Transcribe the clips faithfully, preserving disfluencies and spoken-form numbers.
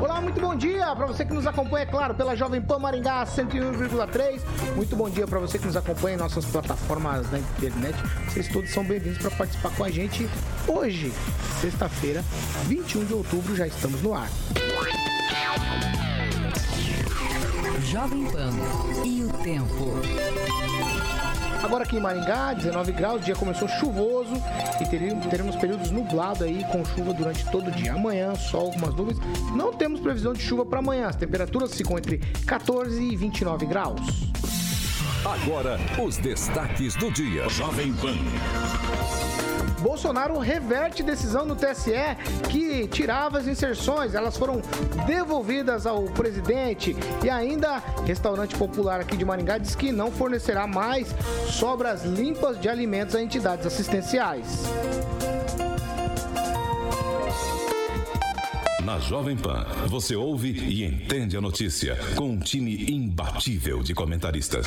Olá, muito bom dia para você que nos acompanha, é claro, pela Jovem Pan Maringá cento e um vírgula três. Muito bom dia para você que nos acompanha em nossas plataformas na internet. Vocês todos são bem-vindos para participar com a gente hoje, sexta-feira, vinte e um de outubro, já estamos no ar. Jovem Pan e o tempo. Agora aqui em Maringá, dezenove graus, o dia começou chuvoso e teremos períodos nublados aí com chuva durante todo o dia. Amanhã, sol, algumas nuvens. Não temos previsão de chuva para amanhã. As temperaturas ficam entre quatorze e vinte e nove graus. Agora, os destaques do dia. Jovem Pan. Bolsonaro reverte decisão do T S E que tirava as inserções. Elas foram devolvidas ao presidente. E ainda, restaurante popular aqui de Maringá diz que não fornecerá mais sobras limpas de alimentos a entidades assistenciais. Na Jovem Pan, você ouve e entende a notícia com um time imbatível de comentaristas.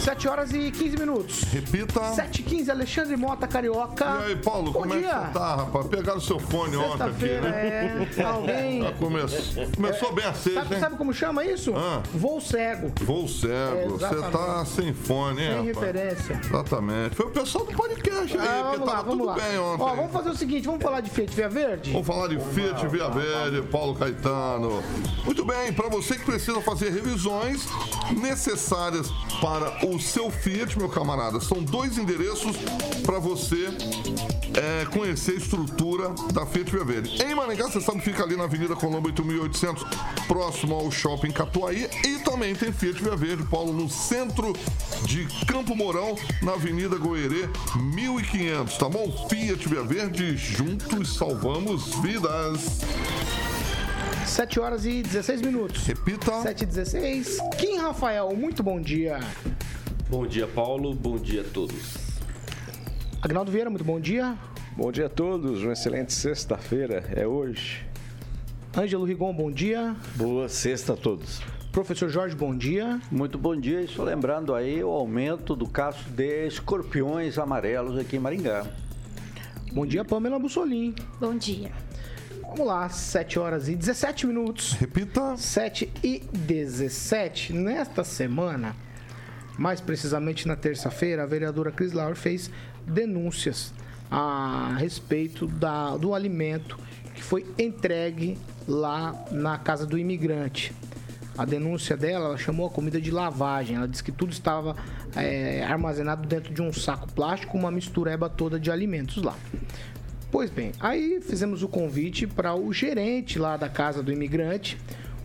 sete horas e quinze minutos. Repita. sete e quinze, Alexandre Mota, Carioca. E aí, Paulo, bom como dia. É que você tá, rapaz? Pegaram o seu fone ontem aqui, né? É, alguém... Já começou, começou bem a sexta, sabe, hein? Sabe como chama isso? Ah. Voo cego. Voo cego. Você é, tá sem fone, hein, sem rapaz? Referência. Exatamente. Foi o pessoal do podcast aí, ah, porque lá, tava tudo lá. Bem ontem. Ó, vamos fazer o seguinte, vamos falar de Fiat Via Verde? Vamos falar de oh, Fiat Via não, Verde, não. Paulo Caetano. Muito bem, para você que precisa fazer revisões necessárias para o O seu Fiat, meu camarada, são dois endereços para você é, conhecer a estrutura da Fiat Via Verde. Em Maringá, você sabe que fica ali na Avenida Colombo oito mil e oitocentos, próximo ao Shopping Catuaí. E também tem Fiat Via Verde, Paulo, no centro de Campo Mourão, na Avenida Goerê mil e quinhentos, tá bom? Fiat Via Verde, juntos salvamos vidas. sete horas e dezesseis minutos. Repita. sete e dezesseis. Kim Rafael, muito bom dia. Bom dia, Paulo. Bom dia a todos. Agnaldo Vieira, muito bom dia. Bom dia a todos. Uma excelente sexta-feira. É hoje. Ângelo Rigon, bom dia. Boa sexta a todos. Professor Jorge, bom dia. Muito bom dia. E só lembrando aí o aumento do caso de escorpiões amarelos aqui em Maringá. Bom dia, Pamela Bussolini. Bom dia. Vamos lá, sete horas e dezessete minutos. Repita. sete e dezessete. Nesta semana... Mais precisamente na terça-feira, a vereadora Cris Lauer fez denúncias a respeito da, do alimento que foi entregue lá na Casa do Imigrante. A denúncia dela, ela chamou a comida de lavagem. Ela disse que tudo estava é, armazenado dentro de um saco plástico, uma mistureba toda de alimentos lá. Pois bem, aí fizemos o convite para o gerente lá da Casa do Imigrante,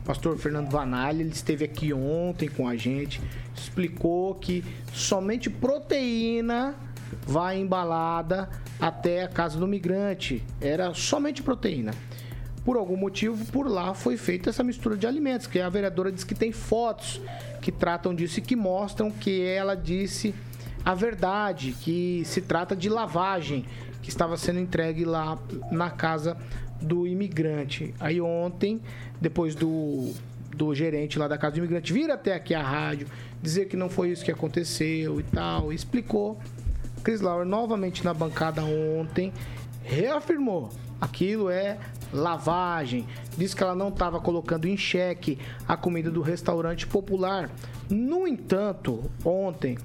pastor Fernando Vanalli. Ele esteve aqui ontem com a gente, explicou que somente proteína vai embalada até a Casa do Migrante. Era somente proteína. Por algum motivo, por lá foi feita essa mistura de alimentos, que a vereadora disse que tem fotos que tratam disso e que mostram que ela disse a verdade, que se trata de lavagem que estava sendo entregue lá na Casa do Imigrante. Aí ontem, depois do, do gerente lá da Casa do Imigrante vir até aqui a rádio, dizer que não foi isso que aconteceu e tal, explicou, Cris Lauer novamente na bancada ontem reafirmou, aquilo é lavagem. Disse que ela não estava colocando em xeque a comida do restaurante popular. No entanto, ontem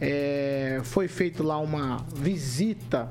é, foi feita lá uma visita.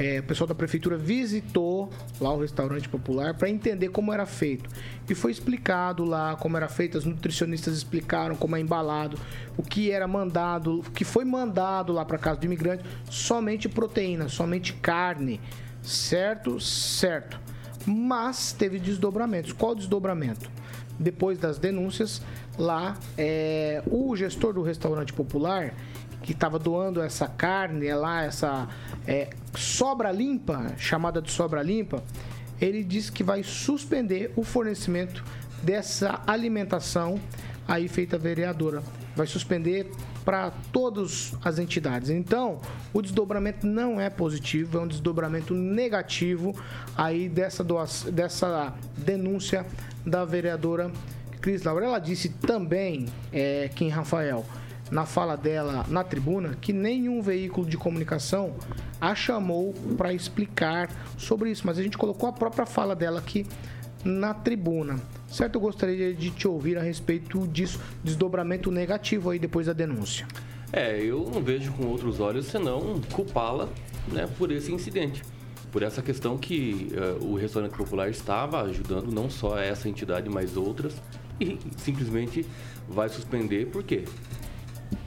É, o pessoal da prefeitura visitou lá o restaurante popular para entender como era feito. E foi explicado lá como era feito, as nutricionistas explicaram como é embalado, o que era mandado, o que foi mandado lá para a Casa do Imigrante, somente proteína, somente carne. Certo? Certo. Mas teve desdobramentos. Qual desdobramento? Depois das denúncias, lá é, o gestor do restaurante popular, que estava doando essa carne lá, essa é, sobra limpa, chamada de sobra limpa, ele disse que vai suspender o fornecimento dessa alimentação aí feita a vereadora. Vai suspender para todas as entidades. Então, o desdobramento não é positivo, é um desdobramento negativo aí dessa, doação, dessa denúncia da vereadora Cris Lauer. Ela disse também, é, Kim Rafael, na fala dela na tribuna, que nenhum veículo de comunicação a chamou para explicar sobre isso, mas a gente colocou a própria fala dela aqui na tribuna, certo? Eu gostaria de te ouvir a respeito disso, desdobramento negativo aí depois da denúncia. É, eu não vejo com outros olhos senão culpá-la, né, por esse incidente, por essa questão que uh, o restaurante popular estava ajudando não só essa entidade, mas outras, e simplesmente vai suspender, por quê?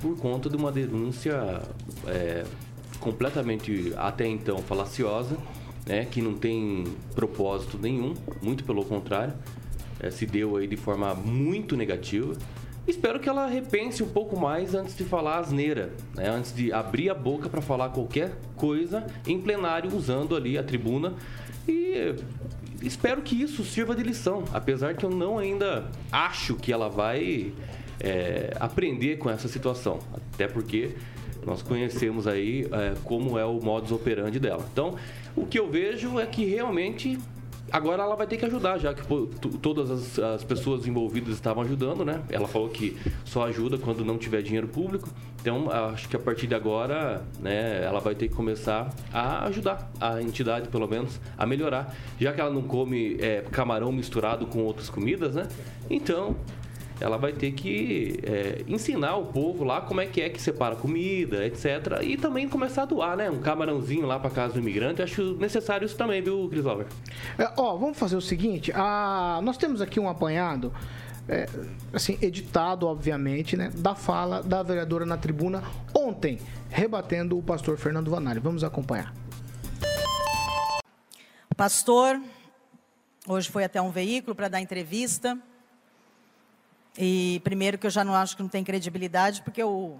Por conta de uma denúncia é, completamente, até então, falaciosa, né, que não tem propósito nenhum, muito pelo contrário, é, se deu aí de forma muito negativa. Espero que ela repense um pouco mais antes de falar asneira, né, antes de abrir a boca para falar qualquer coisa em plenário, usando ali a tribuna. E espero que isso sirva de lição, apesar que eu não ainda acho que ela vai... É, aprender com essa situação, até porque nós conhecemos aí é, como é o modus operandi dela. Então, o que eu vejo é que realmente agora ela vai ter que ajudar, já que pô, todas as, as pessoas envolvidas estavam ajudando, né? Ela falou que só ajuda quando não tiver dinheiro público, então acho que a partir de agora, né, ela vai ter que começar a ajudar a entidade, pelo menos, a melhorar, já que ela não come é, camarão misturado com outras comidas, né? Então... ela vai ter que é, ensinar o povo lá como é que é que separa comida, etcétera. E também começar a doar, né? Um camarãozinho lá para Casa do Imigrante. Acho necessário isso também, viu, Cris Lauer? É, ó, vamos fazer o seguinte. A... Nós temos aqui um apanhado, é, assim, editado, obviamente, né? Da fala da vereadora na tribuna ontem, rebatendo o pastor Fernando Vanalli. Vamos acompanhar. O pastor hoje foi até um veículo para dar entrevista. E primeiro que eu já não acho que não tem credibilidade, porque o,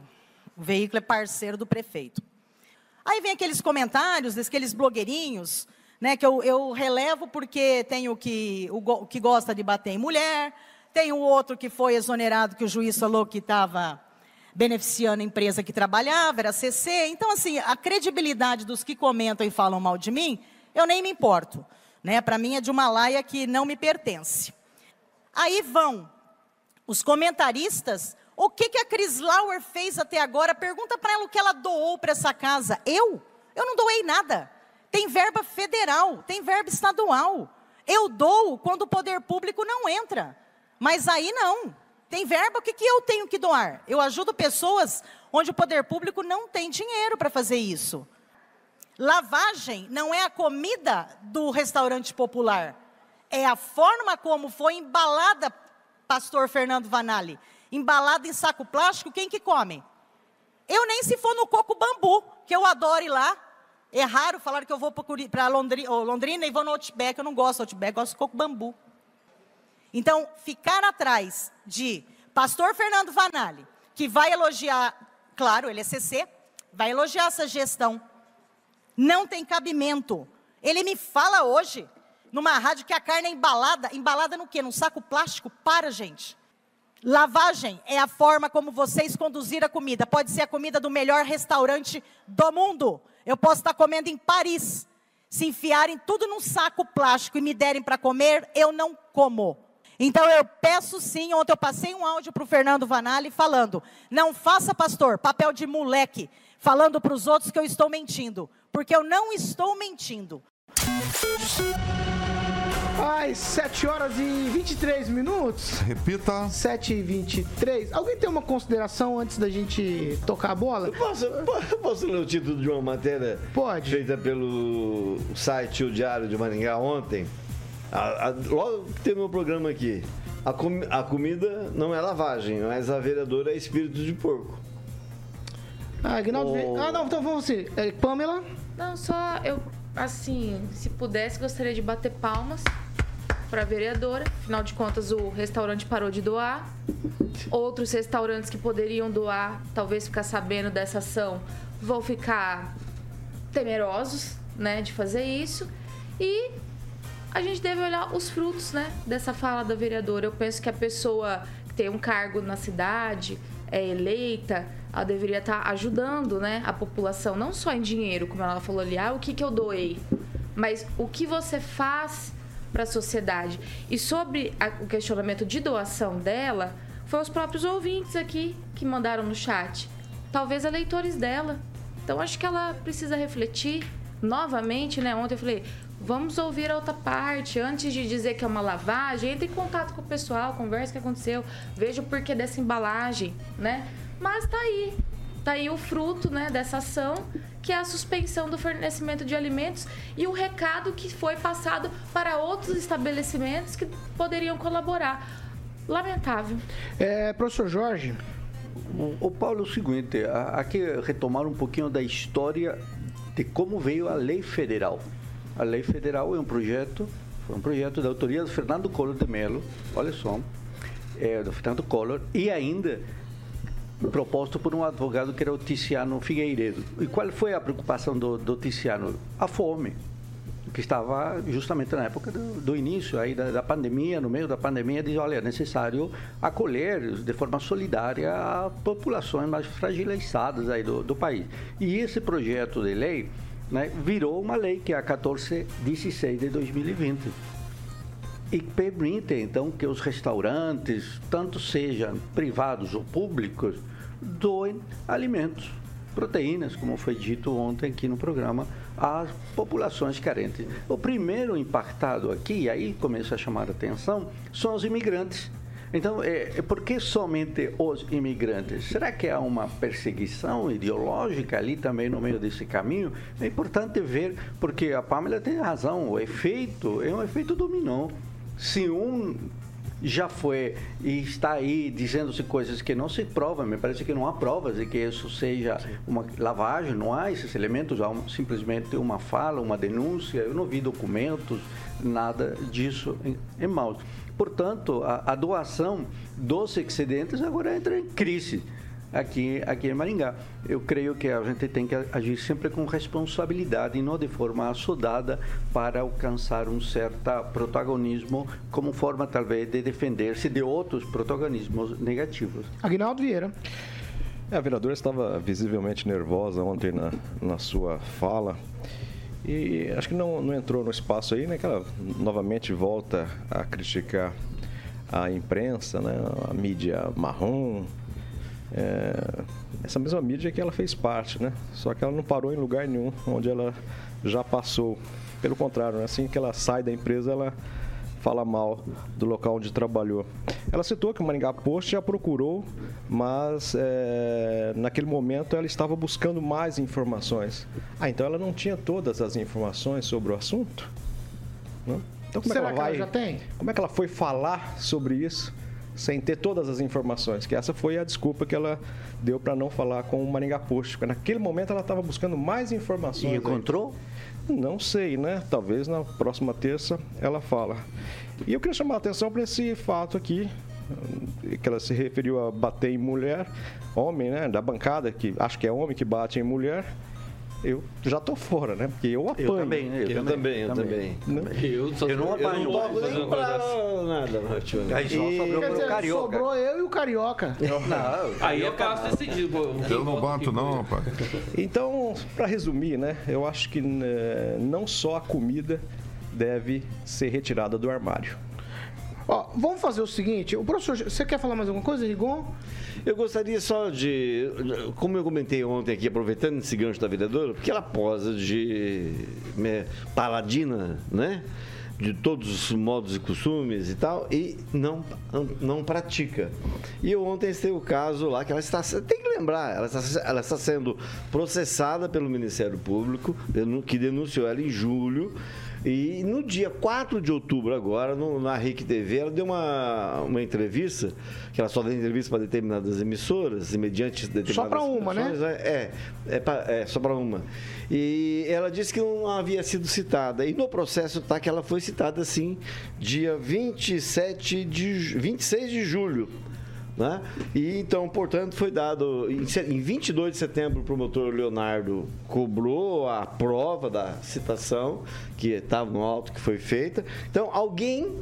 o veículo é parceiro do prefeito. Aí vem aqueles comentários, aqueles blogueirinhos, né, que eu, eu relevo porque tem o que, o que gosta de bater em mulher, tem o outro que foi exonerado, que o juiz falou que estava beneficiando a empresa que trabalhava, era C C. Então, assim, a credibilidade dos que comentam e falam mal de mim, eu nem me importo. Né? Para mim é de uma laia que não me pertence. Aí vão... os comentaristas, o que, que a Cris Lauer fez até agora? Pergunta para ela o que ela doou para essa casa. Eu? Eu não doei nada. Tem verba federal, tem verba estadual. Eu dou quando o poder público não entra. Mas aí não. Tem verba, o que, que eu tenho que doar? Eu ajudo pessoas onde o poder público não tem dinheiro para fazer isso. Lavagem não é a comida do restaurante popular. É a forma como foi embalada... pastor Fernando Vanalli, embalado em saco plástico, quem que come? Eu nem se for no Coco Bambu, que eu adoro ir lá. É raro falar que eu vou para Londri, Londrina e vou no Outback. Eu não gosto do Outback, eu gosto do Coco Bambu. Então, ficar atrás de pastor Fernando Vanalli, que vai elogiar, claro, ele é C C, vai elogiar essa gestão. Não tem cabimento. Ele me fala hoje... numa rádio que a carne é embalada, embalada no quê? Num saco plástico? Para, gente. Lavagem é a forma como vocês conduzir a comida. Pode ser a comida do melhor restaurante do mundo. Eu posso estar comendo em Paris. Se enfiarem tudo num saco plástico e me derem para comer, eu não como. Então eu peço sim, ontem eu passei um áudio para o Fernando Vanalli falando, não faça, pastor, papel de moleque, falando para os outros que eu estou mentindo, porque eu não estou mentindo. Às sete horas e vinte e três minutos. Repita. sete e vinte e três. Alguém tem uma consideração antes da gente tocar a bola? Eu posso, eu posso ler o título de uma matéria? Pode. Feita pelo site O Diário de Maringá ontem. A, a, logo que tem meu programa aqui. A, com, a comida não é lavagem, mas a vereadora é espírito de porco. Ah, Aguinaldo. Oh. Ah, não, então vamos assim. É, Pamela? Não, só eu... assim, se pudesse, gostaria de bater palmas para a vereadora. Afinal de contas, o restaurante parou de doar. Outros restaurantes que poderiam doar, talvez ficar sabendo dessa ação, vão ficar temerosos, né, de fazer isso. E a gente deve olhar os frutos, né, dessa fala da vereadora. Eu penso que a pessoa que tem um cargo na cidade, é eleita, ela deveria estar ajudando, né, a população, não só em dinheiro, como ela falou ali, ah, o que, que eu doei, mas o que você faz para a sociedade. E sobre a, o questionamento de doação dela, foram os próprios ouvintes aqui que mandaram no chat, talvez eleitores dela. Então, acho que ela precisa refletir novamente, né? Ontem eu falei, vamos ouvir a outra parte, antes de dizer que é uma lavagem, entre em contato com o pessoal, conversa o que aconteceu, veja o porquê dessa embalagem, né? Mas tá aí, tá aí o fruto, né, dessa ação, que é a suspensão do fornecimento de alimentos e o recado que foi passado para outros estabelecimentos que poderiam colaborar. Lamentável. É, professor Jorge? O, o Paulo, é o seguinte, aqui retomar um pouquinho da história de como veio a lei federal. A lei federal é um projeto, foi um projeto da autoria do Fernando Collor de Mello, olha só, é, do Fernando Collor, e ainda proposto por um advogado que era o Tiziano Figueiredo. E qual foi a preocupação do, do Tiziano? A fome, que estava justamente na época do, do início aí da, da pandemia, no meio da pandemia, diz, olha, é necessário acolher de forma solidária a populações mais fragilizadas aí do, do país. E esse projeto de lei, né, virou uma lei, que é a quatorze dezesseis de dois mil e vinte, e permite, então, que os restaurantes, tanto sejam privados ou públicos, doem alimentos, proteínas, como foi dito ontem aqui no programa, às populações carentes. O primeiro impactado aqui, e aí começa a chamar a atenção, são os imigrantes. Então, é, por que somente os imigrantes? Será que há uma perseguição ideológica ali também no meio desse caminho? É importante ver, porque a Pamela tem razão, o efeito é um efeito dominó. Se um já foi e está aí dizendo-se coisas que não se provam, me parece que não há provas de que isso seja uma lavagem, não há esses elementos, há uma, simplesmente uma fala, uma denúncia, eu não vi documentos, nada disso em, em mãos. Portanto, a, a doação dos excedentes agora entra em crise aqui, aqui em Maringá. Eu creio que a gente tem que agir sempre com responsabilidade e não de forma assodada para alcançar um certo protagonismo como forma, talvez, de defender-se de outros protagonismos negativos. Aguinaldo Vieira. É, a vereadora estava visivelmente nervosa ontem na, na sua fala. E acho que não, não entrou no espaço aí, né, que ela novamente volta a criticar a imprensa, né, a mídia marrom, é, essa mesma mídia que ela fez parte, né, só que ela não parou em lugar nenhum onde ela já passou. Pelo contrário, né, assim que ela sai da empresa, ela fala mal do local onde trabalhou. Ela citou que o Maringá Post já procurou, mas é, naquele momento ela estava buscando mais informações. Ah, então ela não tinha todas as informações sobre o assunto? Né? Então como Será é que ela vai? Que ela já tem? Como é que ela foi falar sobre isso sem ter todas as informações? Que essa foi a desculpa que ela deu para não falar com o Maringá Post, porque naquele momento ela estava buscando mais informações. E encontrou? Não sei, né? Talvez na próxima terça ela fala. E eu queria chamar a atenção para esse fato aqui, que ela se referiu a bater em mulher, homem, né? Da bancada, que acho que é homem que bate em mulher. Eu já tô fora, né? Porque eu apanho. Eu também, eu, eu também, também, eu também. também. Né? Eu, só eu não apanho, eu não toco nem pra nada. Aí só e... sobrou dizer, o Carioca. Sobrou eu e o Carioca. Não, não, aí eu passo decidido. Eu não bato não, rapaz. Então, para resumir, né? Eu acho que não só a comida deve ser retirada do armário. Ó, vamos fazer o seguinte, o professor, você quer falar mais alguma coisa, Rigon? Eu gostaria só de, como eu comentei ontem aqui, aproveitando esse gancho da vereadora, porque ela posa de né, paladina, né? De todos os modos e costumes e tal, e não, não pratica. E ontem teve o caso lá que ela está, tem que lembrar, ela está, ela está sendo processada pelo Ministério Público, que denunciou ela em julho, e no dia quatro de outubro agora, no, na R I C T V, ela deu uma, uma entrevista, que ela só deu entrevista para determinadas emissoras, e mediante determinadas... Só para uma, né? É, é, pra, é só para uma. E ela disse que não havia sido citada. E no processo está que ela foi citada, sim, dia vinte e sete de, vinte e seis de julho. Né? E então, portanto, foi dado em vinte e dois de setembro, o promotor Leonardo cobrou a prova da citação que estava no auto, que foi feita. Então, alguém...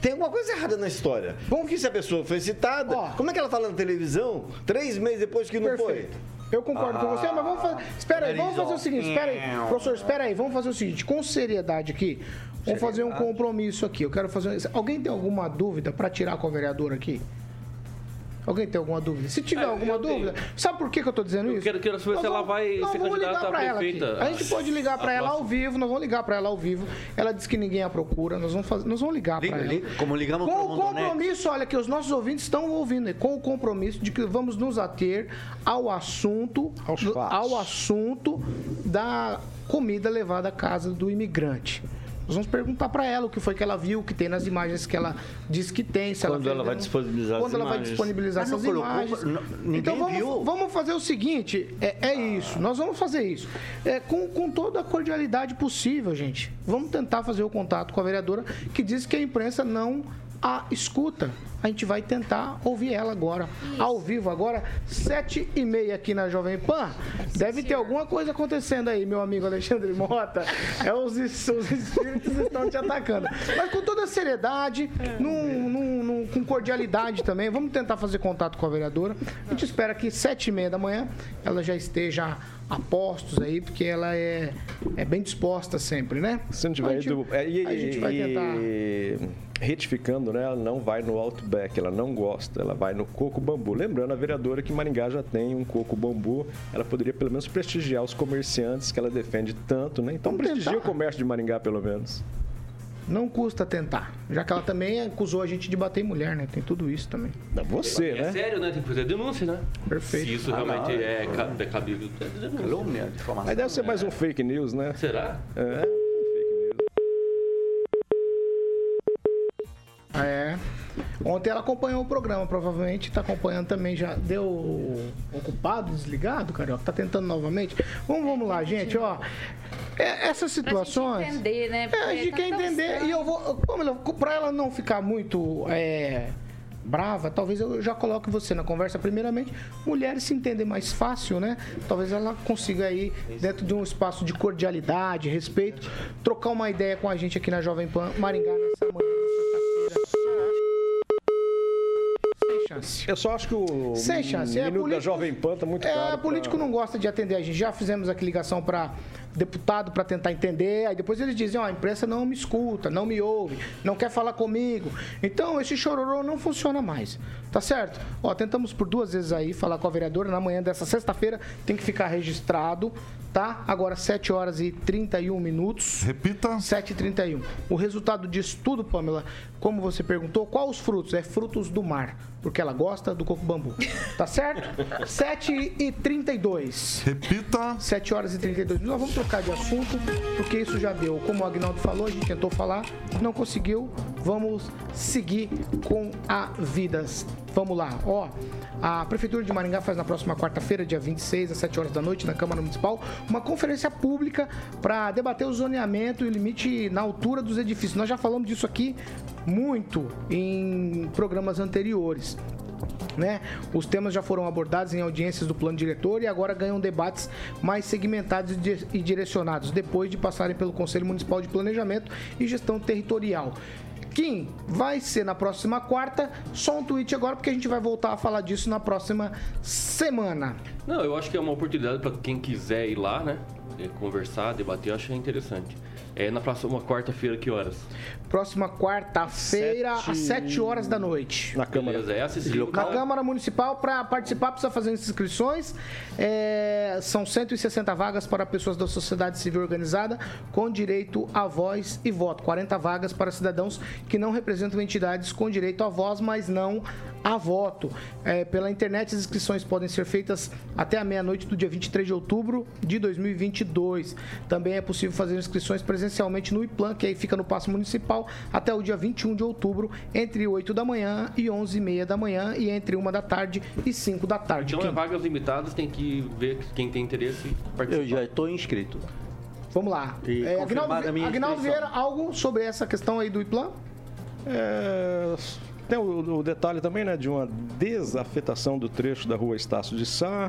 Tem alguma coisa errada na história. Como que se a pessoa foi citada? Oh, como é que ela fala na televisão três meses depois que não perfeito. Foi? Eu concordo ah, com você, mas vamos fazer... Espera aí, vamos fazer o seguinte, espera aí. Professor, espera aí, vamos fazer o seguinte, com seriedade aqui, vamos seriedade. fazer um compromisso aqui. Eu quero fazer... Alguém tem alguma dúvida para tirar com a vereadora aqui? Alguém tem alguma dúvida? Se tiver ah, alguma dúvida, tenho. sabe por que, que eu estou dizendo eu isso? Eu quero, quero saber nós se vamos, ela vai ser candidata a prefeita. A gente pode ligar para ela ao vivo, nós vamos ligar para ela ao vivo. Ela disse que ninguém a procura, nós vamos, fazer, nós vamos ligar para ela. Como ligamos com o compromisso, olha, que os nossos ouvintes estão ouvindo, com o compromisso de que vamos nos ater ao assunto, ao assunto da comida levada à casa do imigrante. Nós vamos perguntar para ela o que foi que ela viu, o que tem nas imagens que ela diz que tem. Se quando ela, ela vai disponibilizar quando ela imagens. vai disponibilizar essas imagens. Não, então vamos, viu. vamos fazer o seguinte, é, é ah. isso, nós vamos fazer isso. É, com, com toda a cordialidade possível, gente. Vamos tentar fazer o contato com a vereadora que diz que a imprensa não a escuta. A gente vai tentar ouvir ela agora, isso. ao vivo agora, sete e meia aqui na Jovem Pan. Deve Sim, ter alguma coisa acontecendo aí, meu amigo Alexandre Mota. É, os, os espíritos estão te atacando. Mas com toda seriedade, é, num, num, num, com cordialidade também, vamos tentar fazer contato com a vereadora. A gente espera que sete e meia da manhã ela já esteja a postos aí, porque ela é, é bem disposta sempre, né? Se não tiver ido... A gente vai tentar... Retificando, né? Ela não vai no Outback, ela não gosta, ela vai no Coco Bambu. Lembrando a vereadora que Maringá já tem um Coco Bambu, ela poderia pelo menos prestigiar os comerciantes que ela defende tanto, né? Então prestigia o comércio de Maringá, pelo menos. Não custa tentar, já que ela também acusou a gente de bater em mulher, né? Tem tudo isso também. Você, né? É sério, né? Tem que fazer denúncia, né? Perfeito. Se isso ah, realmente não, é, é cabível, é denúncia. Calúnia, informação. Aí deve ser mais um fake news, né? Será? É. É. Ontem ela acompanhou o programa, provavelmente está acompanhando também. Já deu ocupado, desligado, Carioca? Tá tentando novamente? Vamos, vamos lá, gente, ó. É, essas situações. A gente quer entender, né? É, a gente tá quer entender. E eu vou. Para ela não ficar muito é, brava, talvez eu já coloque você na conversa. Primeiramente, mulheres se entendem mais fácil, né? Talvez ela consiga aí, dentro de um espaço de cordialidade, respeito, trocar uma ideia com a gente aqui na Jovem Pan Maringá nessa manhã. Eu só acho que o Sem chance. menino é, político, da Jovem Pan tá muito caro. É, político pra... não gosta de atender a gente. Já fizemos aqui ligação para deputado para tentar entender. Aí depois eles dizem, ó, oh, a imprensa não me escuta, não me ouve, não quer falar comigo. Então, esse chororô não funciona mais. Tá certo? Ó, tentamos por duas vezes aí falar com a vereadora. Na manhã dessa sexta-feira tem que ficar registrado, tá? Agora, sete horas e trinta e um minutos. Repita. sete e trinta e um. O resultado disso tudo, Pamela, como você perguntou, qual os frutos? É frutos do mar. Porque ela gosta do coco bambu. Tá certo? sete e trinta e dois. Repita. sete horas e trinta e dois. Nós vamos trocar de assunto, porque isso já deu. Como o Agnaldo falou, a gente tentou falar, não conseguiu. Vamos seguir com a vida. Vamos lá. Ó, a Prefeitura de Maringá faz na próxima quarta-feira, dia vinte e seis, às sete horas da noite, na Câmara Municipal, uma conferência pública para debater o zoneamento e limite na altura dos edifícios. Nós já falamos disso aqui muito em programas anteriores. Né? Os temas já foram abordados em audiências do plano diretor e agora ganham debates mais segmentados e direcionados, depois de passarem pelo Conselho Municipal de Planejamento e Gestão Territorial. Kim, vai ser na próxima quarta, só um tweet agora, porque a gente vai voltar a falar disso na próxima semana. Não, eu acho que é uma oportunidade para quem quiser ir lá, né? Conversar, debater, eu acho interessante. É na próxima quarta-feira, que horas? Próxima quarta-feira, Sete... às sete horas da noite. Na Câmara. É na Câmara Municipal, para participar, precisa fazer inscrições. É... São cento e sessenta vagas para pessoas da sociedade civil organizada, com direito à voz e voto. quarenta vagas para cidadãos que não representam entidades com direito à voz, mas não a voto. É... Pela internet, as inscrições podem ser feitas até a meia-noite do dia vinte e três de outubro de dois mil e vinte e dois. Também é possível fazer inscrições presenciais Presencialmente no IPLAN, que aí fica no Paço Municipal, até o dia vinte e um de outubro, entre oito da manhã e onze e meia da manhã, e entre uma da tarde e cinco da tarde. Então, é vagas limitadas, tem que ver quem tem interesse participar. Eu já estou inscrito. Vamos lá. É, Agnaldo Vieira, algo sobre essa questão aí do IPLAN? É... Tem o, o detalhe também, né, de uma desafetação do trecho da rua Estácio de Sá,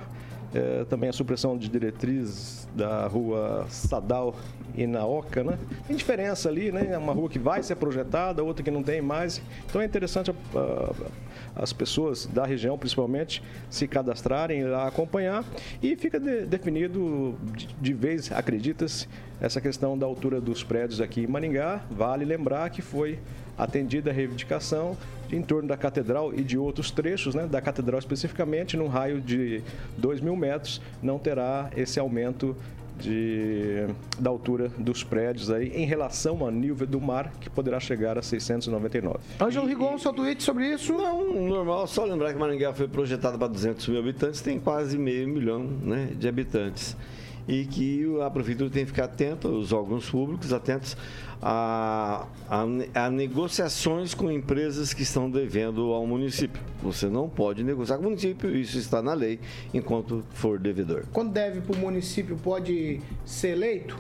é, também a supressão de diretrizes da rua Sadal e Naoca, né? Tem diferença ali, né? Uma rua que vai ser projetada, outra que não tem mais. Então é interessante a, a, as pessoas da região, principalmente, se cadastrarem a acompanhar. E fica de, definido de, de vez, acredita-se, essa questão da altura dos prédios aqui em Maringá. Vale lembrar que foi atendida a reivindicação em torno da Catedral e de outros trechos, né? Da Catedral especificamente, num raio de dois mil metros, não terá esse aumento de, da altura dos prédios aí em relação ao nível do mar, que poderá chegar a seiscentos e noventa e nove. Ângelo Rigon, seu tweet sobre isso? Não, normal, só lembrar que Maringá foi projetada para duzentos mil habitantes, tem quase meio milhão, né, de habitantes. E que a prefeitura tem que ficar atenta, os órgãos públicos atentos a, a, a negociações com empresas que estão devendo ao município. Você não pode negociar com o município, isso está na lei, enquanto for devedor. Quando deve para o município, pode ser eleito?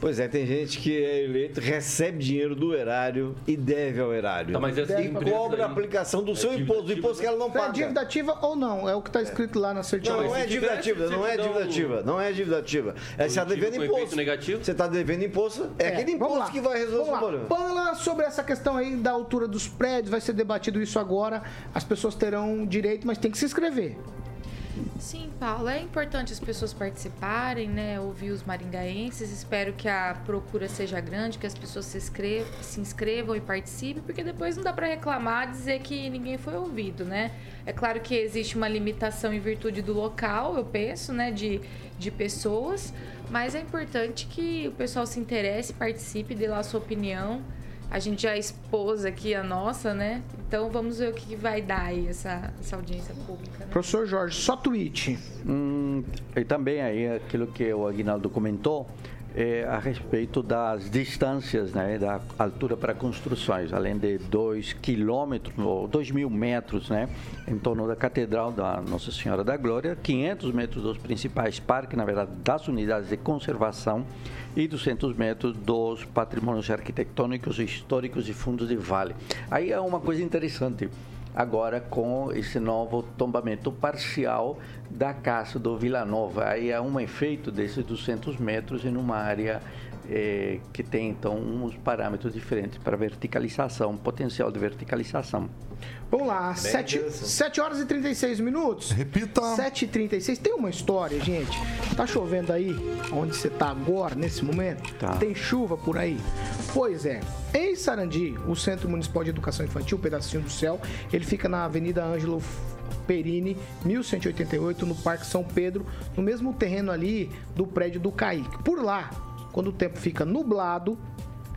Pois é, tem gente que é eleito, recebe dinheiro do erário e deve ao erário. Tá, mas essa e cobra a aplicação do é seu imposto, do imposto que ela não paga. É dívida ativa ou não? É o que está escrito lá na certidão. Não, não é dívida ativa, não é dívida ativa, não é dívida ativa. É, você está devendo imposto. Você está devendo imposto, é, é aquele imposto que vai resolver o problema. Fala sobre essa questão aí da altura dos prédios, vai ser debatido isso agora. As pessoas terão direito, mas tem que se inscrever. Sim, Paulo, é importante as pessoas participarem, né? Ouvir os maringaenses. Espero que a procura seja grande, que as pessoas se inscrevam, se inscrevam e participem, porque depois não dá para reclamar, dizer que ninguém foi ouvido, né? É claro que existe uma limitação em virtude do local, eu penso, né? De, de pessoas, mas é importante que o pessoal se interesse, participe, dê lá a sua opinião. A gente já expôs aqui a nossa, né? Então vamos ver o que vai dar aí essa, essa audiência pública. Né? Professor Jorge, só tweet. Hum, e também aí aquilo que o Aguinaldo comentou é, a respeito das distâncias, né? Da altura para construções, além de dois quilômetros ou dois mil metros, né? Em torno da Catedral da Nossa Senhora da Glória, quinhentos metros dos principais parques, na verdade, das unidades de conservação, e duzentos metros dos patrimônios arquitetônicos, históricos e fundos de vale. Aí é uma coisa interessante, agora com esse novo tombamento parcial da Casa do Vila Nova. Aí é um efeito desses duzentos metros em uma área eh, que tem, então, uns parâmetros diferentes para verticalização, potencial de verticalização. Vamos lá, sete horas e trinta e seis minutos. Repita. sete e trinta e seis. Tem uma história, gente. Tá chovendo aí, onde você tá agora, nesse momento? Tá. Tem chuva por aí? Pois é. Em Sarandi, o Centro Municipal de Educação Infantil, o pedacinho do céu, ele fica na Avenida Ângelo Perini, mil cento e oitenta e oito, no Parque São Pedro, no mesmo terreno ali do prédio do Caíque. Por lá, quando o tempo fica nublado,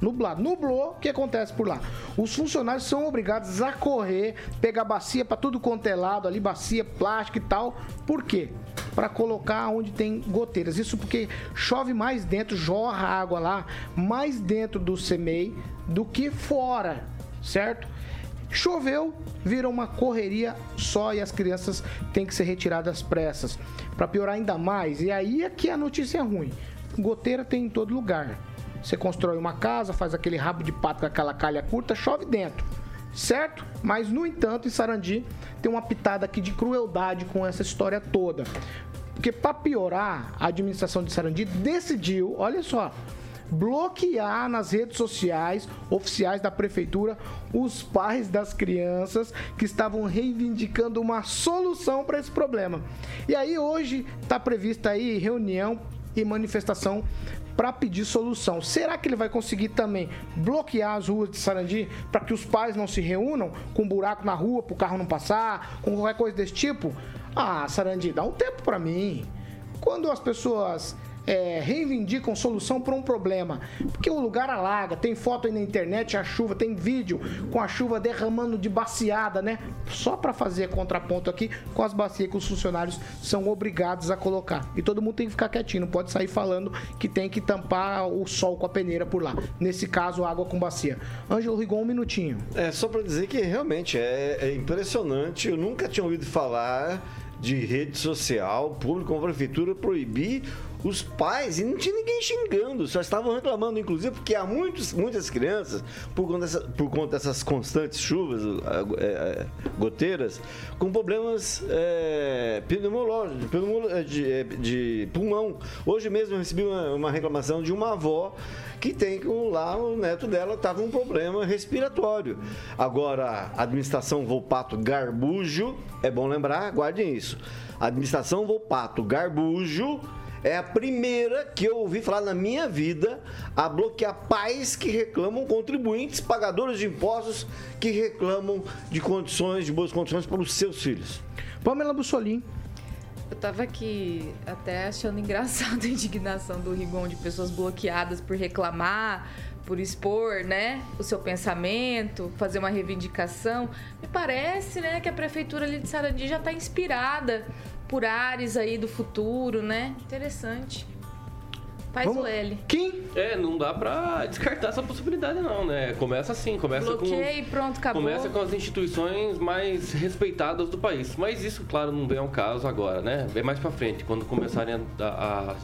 Nublado. Nublou, o que acontece por lá? Os funcionários são obrigados a correr, pegar bacia para tudo quanto é lado, ali, bacia, plástico e tal. Por quê? Para colocar onde tem goteiras. Isso porque chove mais dentro, jorra água lá, mais dentro do C M E I do que fora, certo? Choveu, virou uma correria só e as crianças têm que ser retiradas às pressas. Para piorar ainda mais, e aí é que a notícia é ruim. Goteira tem em todo lugar. Você constrói uma casa, faz aquele rabo de pato com aquela calha curta, chove dentro, certo? Mas, no entanto, em Sarandi tem uma pitada aqui de crueldade com essa história toda. Porque, para piorar, a administração de Sarandi decidiu, olha só, bloquear nas redes sociais oficiais da prefeitura os pais das crianças que estavam reivindicando uma solução para esse problema. E aí, hoje, está prevista aí reunião e manifestação para pedir solução. Será que ele vai conseguir também bloquear as ruas de Sarandi para que os pais não se reúnam com buraco na rua para o carro não passar, com qualquer coisa desse tipo? Ah, Sarandi, dá um tempo para mim. Quando as pessoas é, reivindicam solução para um problema, porque o lugar alaga, tem foto aí na internet, a chuva, tem vídeo com a chuva derramando de baciada, né? Só para fazer contraponto aqui com as bacias que os funcionários são obrigados a colocar. E todo mundo tem que ficar quietinho, não pode sair falando que tem que tampar o sol com a peneira por lá. Nesse caso, água com bacia. Ângelo Rigon, um minutinho. É, só para dizer que realmente é, é impressionante, eu nunca tinha ouvido falar de rede social, público, como a prefeitura proibir os pais, e não tinha ninguém xingando, só estavam reclamando, inclusive, porque há muitos, muitas crianças, por conta, dessa, por conta dessas constantes chuvas, é, goteiras, com problemas é, pneumológicos, de, de pulmão. Hoje mesmo eu recebi uma, uma reclamação de uma avó que tem lá, o neto dela estava com um problema respiratório. Agora, a administração Volpato Garbujo, é bom lembrar, guardem isso, a administração Volpato Garbujo é a primeira que eu ouvi falar na minha vida a bloquear pais que reclamam, contribuintes, pagadores de impostos que reclamam de condições, de boas condições para os seus filhos. Pamela Bussolini. Eu estava aqui até achando engraçado a indignação do Rigon de pessoas bloqueadas por reclamar, por expor, né, o seu pensamento, fazer uma reivindicação. Me parece, né, que a prefeitura ali de Sarandi já está inspirada por ares aí do futuro, né? Interessante. Faz vamos. O L. Quem? É, não dá pra descartar essa possibilidade não, né? Começa assim, começa Bloqueio, com... Bloqueio e pronto, acabou. Começa com as instituições mais respeitadas do país. Mas isso, claro, não vem ao caso agora, né? É mais pra frente, quando começarem a, a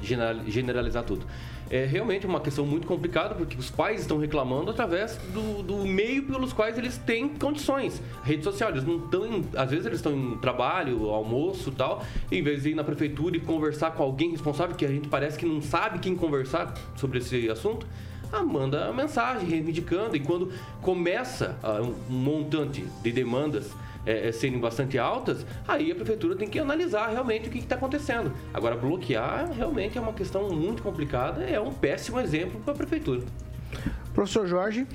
generalizar tudo. É realmente uma questão muito complicada, porque os pais estão reclamando através do, do meio pelos quais eles têm condições. Rede social, eles não estão em, às vezes eles estão em trabalho, almoço e tal, em vez de ir na prefeitura e conversar com alguém responsável, que a gente parece que não sabe quem conversar sobre esse assunto, ah, manda a mensagem reivindicando. E quando começa ah, um montante de demandas é, é, serem bastante altas, aí a prefeitura tem que analisar realmente o que está acontecendo. Agora, bloquear realmente é uma questão muito complicada, é um péssimo exemplo para a prefeitura. Professor Jorge?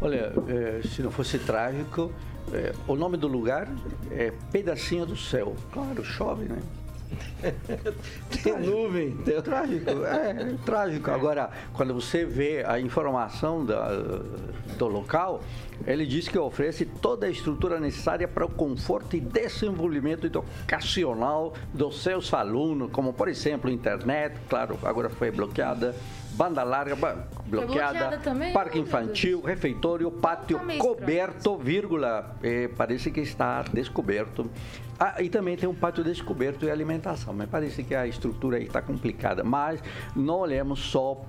Olha, é, se não fosse trágico, é, o nome do lugar é Pedacinho do Céu. Claro, chove, né? Tem trágico. Nuvem, tem... trágico, é, é trágico. Agora, quando você vê a informação da, do local, ele diz que oferece toda a estrutura necessária para o conforto e desenvolvimento educacional dos seus alunos, como, por exemplo, internet, claro, agora foi bloqueada, banda larga bloqueada, bloqueada parque infantil, refeitório, pátio coberto, vírgula, eh, parece que está descoberto. Ah, e também tem um pátio descoberto e alimentação, mas parece que a estrutura aí está complicada. Mas não olhemos só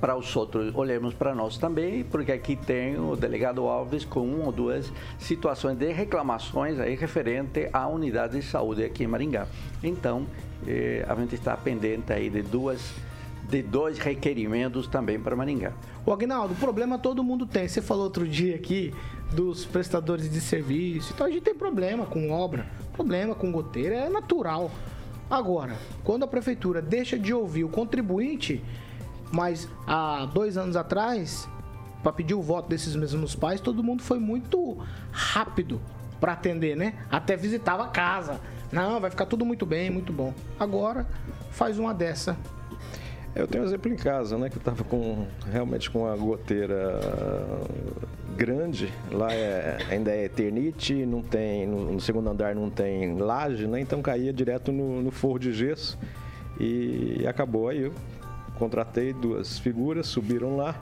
para os outros, olhemos para nós também, porque aqui tem o delegado Alves com uma ou duas situações de reclamações aí referente à unidade de saúde aqui em Maringá. Então, eh, a gente está pendente aí de duas... de dois requerimentos também para Maringá. O Agnaldo, o problema todo mundo tem. Você falou outro dia aqui dos prestadores de serviço. Então a gente tem problema com obra, problema com goteira, é natural. Agora, quando a prefeitura deixa de ouvir o contribuinte, mas há dois anos atrás, para pedir o voto desses mesmos pais, todo mundo foi muito rápido para atender, né? Até visitava a casa. Não, vai ficar tudo muito bem, muito bom. Agora, faz uma dessa. Eu tenho um exemplo em casa, né, que eu estava com, realmente com uma goteira grande, lá é, ainda é eternite, não tem, no, no segundo andar não tem laje, né, então caía direto no, no forro de gesso e acabou. Aí eu contratei duas figuras, subiram lá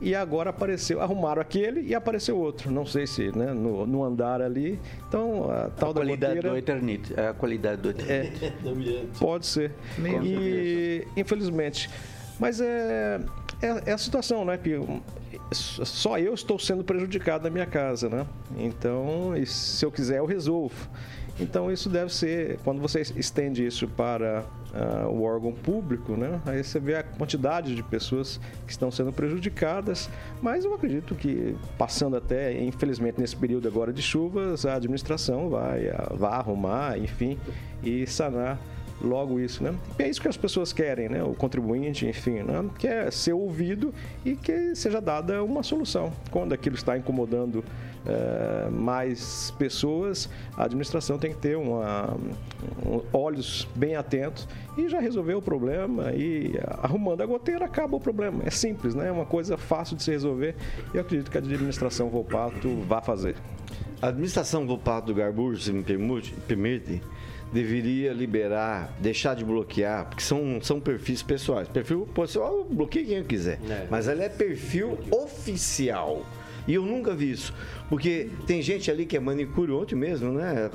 e agora apareceu, arrumaram aquele e apareceu outro, não sei se, né, no, no andar ali, então a tal a da qualidade goteira, do eternite, a qualidade do eternite é, pode ser mesmo. E infelizmente, mas é, é, é a situação, né, que só eu estou sendo prejudicado na minha casa, né, então se eu quiser eu resolvo. Então isso deve ser, quando você estende isso para uh, o órgão público, né, aí você vê a quantidade de pessoas que estão sendo prejudicadas, mas eu acredito que passando até, infelizmente, nesse período agora de chuvas, a administração vai, vai arrumar, enfim, e sanar logo isso, né? E é isso que as pessoas querem, né? O contribuinte, enfim, né? Quer ser ouvido e que seja dada uma solução. Quando aquilo está incomodando é, mais pessoas, a administração tem que ter uma, um, olhos bem atentos e já resolver o problema, e arrumando a goteira acaba o problema. É simples, né? É uma coisa fácil de se resolver e eu acredito que a administração Volpato vai fazer. A administração Volpato Garbujo, se me permite, deveria liberar, deixar de bloquear, porque são, são perfis pessoais. Perfil pessoal, bloqueia quem quiser. É. Mas ela é perfil oficial. E eu nunca vi isso, porque tem gente ali que é manicure ontem mesmo, né?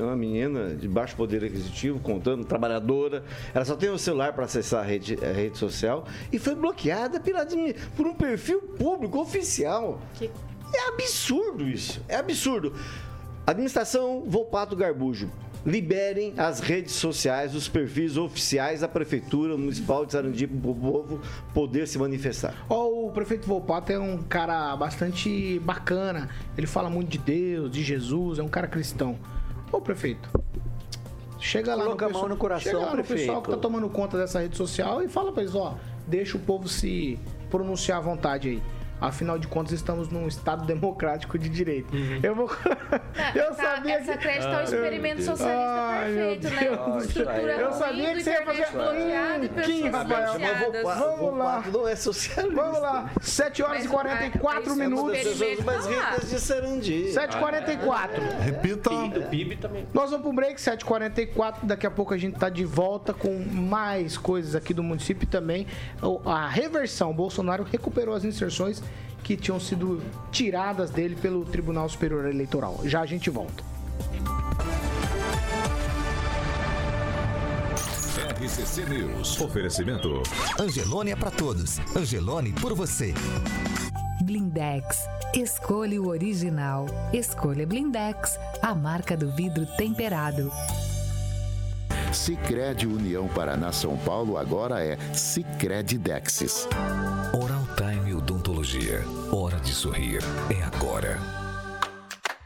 Uma menina de baixo poder aquisitivo, contando, trabalhadora, ela só tem o celular para acessar a rede, a rede social e foi bloqueada pela, por um perfil público oficial. Que... É absurdo isso, é absurdo. Administração Volpato Garbujo, liberem as redes sociais, os perfis oficiais da Prefeitura Municipal de Sarandi para o povo poder se manifestar. Oh, o prefeito Volpato é um cara bastante bacana, ele fala muito de Deus, de Jesus, é um cara cristão. Ô, oh, prefeito, chega lá, no, pessoal, mão no, coração, chega lá no pessoal que está tomando conta dessa rede social e fala para eles, ó, deixa o povo se pronunciar à vontade aí. Afinal de contas, estamos num Estado democrático de direito. Uhum. Eu vou... Não, eu essa, sabia essa que... Essa é um experimento eu... socialista Ai, perfeito, né? Deus. Estrutura eu sabia que você ia fazer... Hum, Rafael, vamos, vamos lá. Não é socialista. Vamos lá. sete horas e quarenta e quatro minutos. Mais ricas de Sarandi. sete e quarenta e quatro. Repita. O P I B também. Nós vamos para um break, sete e quarenta e quatro. Daqui a pouco a gente está de volta com mais coisas aqui do município e também a reversão. Bolsonaro recuperou as inserções que tinham sido tiradas dele pelo Tribunal Superior Eleitoral. Já a gente volta. R C C News. Oferecimento. Angeloni é pra todos. Angeloni por você. Blindex. Escolha o original. Escolha Blindex, a marca do vidro temperado. Sicredi União Paraná São Paulo agora é Sicredi Dexis. Oral Time Odontologia. Hora de sorrir é agora.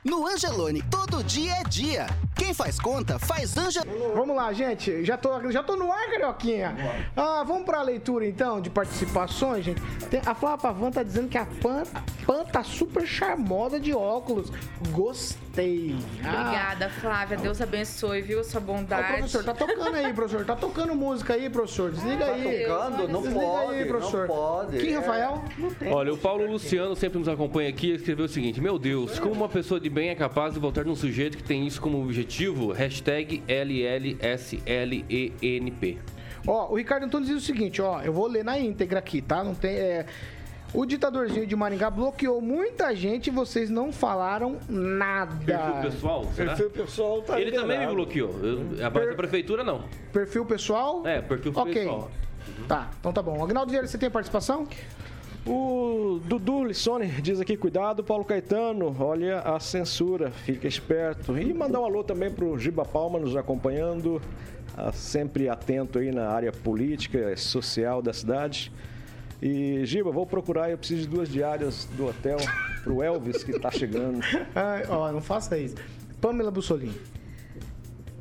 No Angeloni, todo dia é dia. Quem faz conta, faz Angeloni. Vamos lá, gente. Já tô, já tô no ar, Carioquinha. Ah, vamos pra leitura, então, de participações, gente. Tem, a Flávia Pavan tá dizendo que a Pan, Pan tá super charmosa de óculos. Gostei. Ah. Obrigada, Flávia. Deus abençoe, viu? Sua bondade. Ó, professor, tá tocando aí, professor. Tá tocando música aí, professor. Desliga tá aí. Tocando? Não Desliga pode, aí, professor. Não pode. Quem, Rafael? Não tem. Olha, o Paulo Luciano sempre nos acompanha aqui e escreveu o seguinte. Meu Deus, como uma pessoa de bem é capaz de votar num sujeito que tem isso como objetivo? Hashtag L L S L E N P. Ó, o Ricardo Antunes diz o seguinte, ó, eu vou ler na íntegra aqui, tá? Não tem... É... O ditadorzinho de Maringá bloqueou muita gente e vocês não falaram nada. Perfil pessoal? Será? Perfil pessoal tá Ele liberado. Também me bloqueou. Eu, a parte per... da prefeitura, não. Perfil pessoal? É, perfil okay. pessoal. Tá, então tá bom. Agnaldo Vieira, você tem participação? O Dudu Lissone diz aqui, cuidado, Paulo Caetano, olha a censura, fica esperto. E mandar um alô também pro Giba Palma nos acompanhando, sempre atento aí na área política e social da cidade. E, Giba, vou procurar, eu preciso de duas diárias do hotel pro Elvis que tá chegando. Ai, ó, não faça isso. Pâmela Bussolini.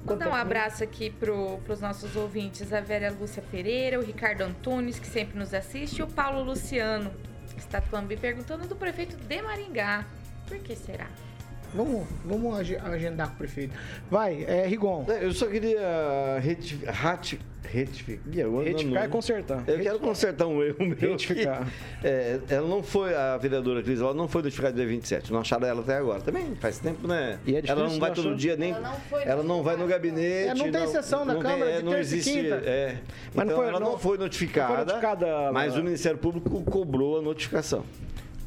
Vou dar um abraço aqui pro, pros nossos ouvintes, a Vera Lúcia Pereira, o Ricardo Antunes, que sempre nos assiste, e o Paulo Luciano, que está também perguntando do prefeito de Maringá. Por que será? Vamos, vamos agendar com o prefeito. Vai, é, Rigon. Eu só queria retificar, retificar e consertar. Eu quero consertar um erro meu. Retificar. É, ela não foi, a vereadora Cris, ela não foi notificada no dia vinte e sete. Não acharam ela até agora. Também faz tempo, né? E é difícil, ela não vai todo dia, nem. Ela não, foi ela não vai no gabinete. É, não tem sessão na Câmara de terça e quinta. É. Mas então, não foi, ela não, não foi notificada, foi notificada mas ela... o Ministério Público cobrou a notificação.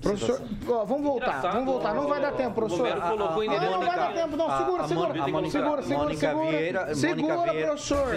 Professor, ó, vamos voltar, Engraçado, vamos voltar, não vai dar tempo, professor. A, a, a, não, Mônica, não vai dar tempo, não, segura, a, a segura, a Mônica, segura, segura, Mônica segura, Vieira, segura, Vieira, professor.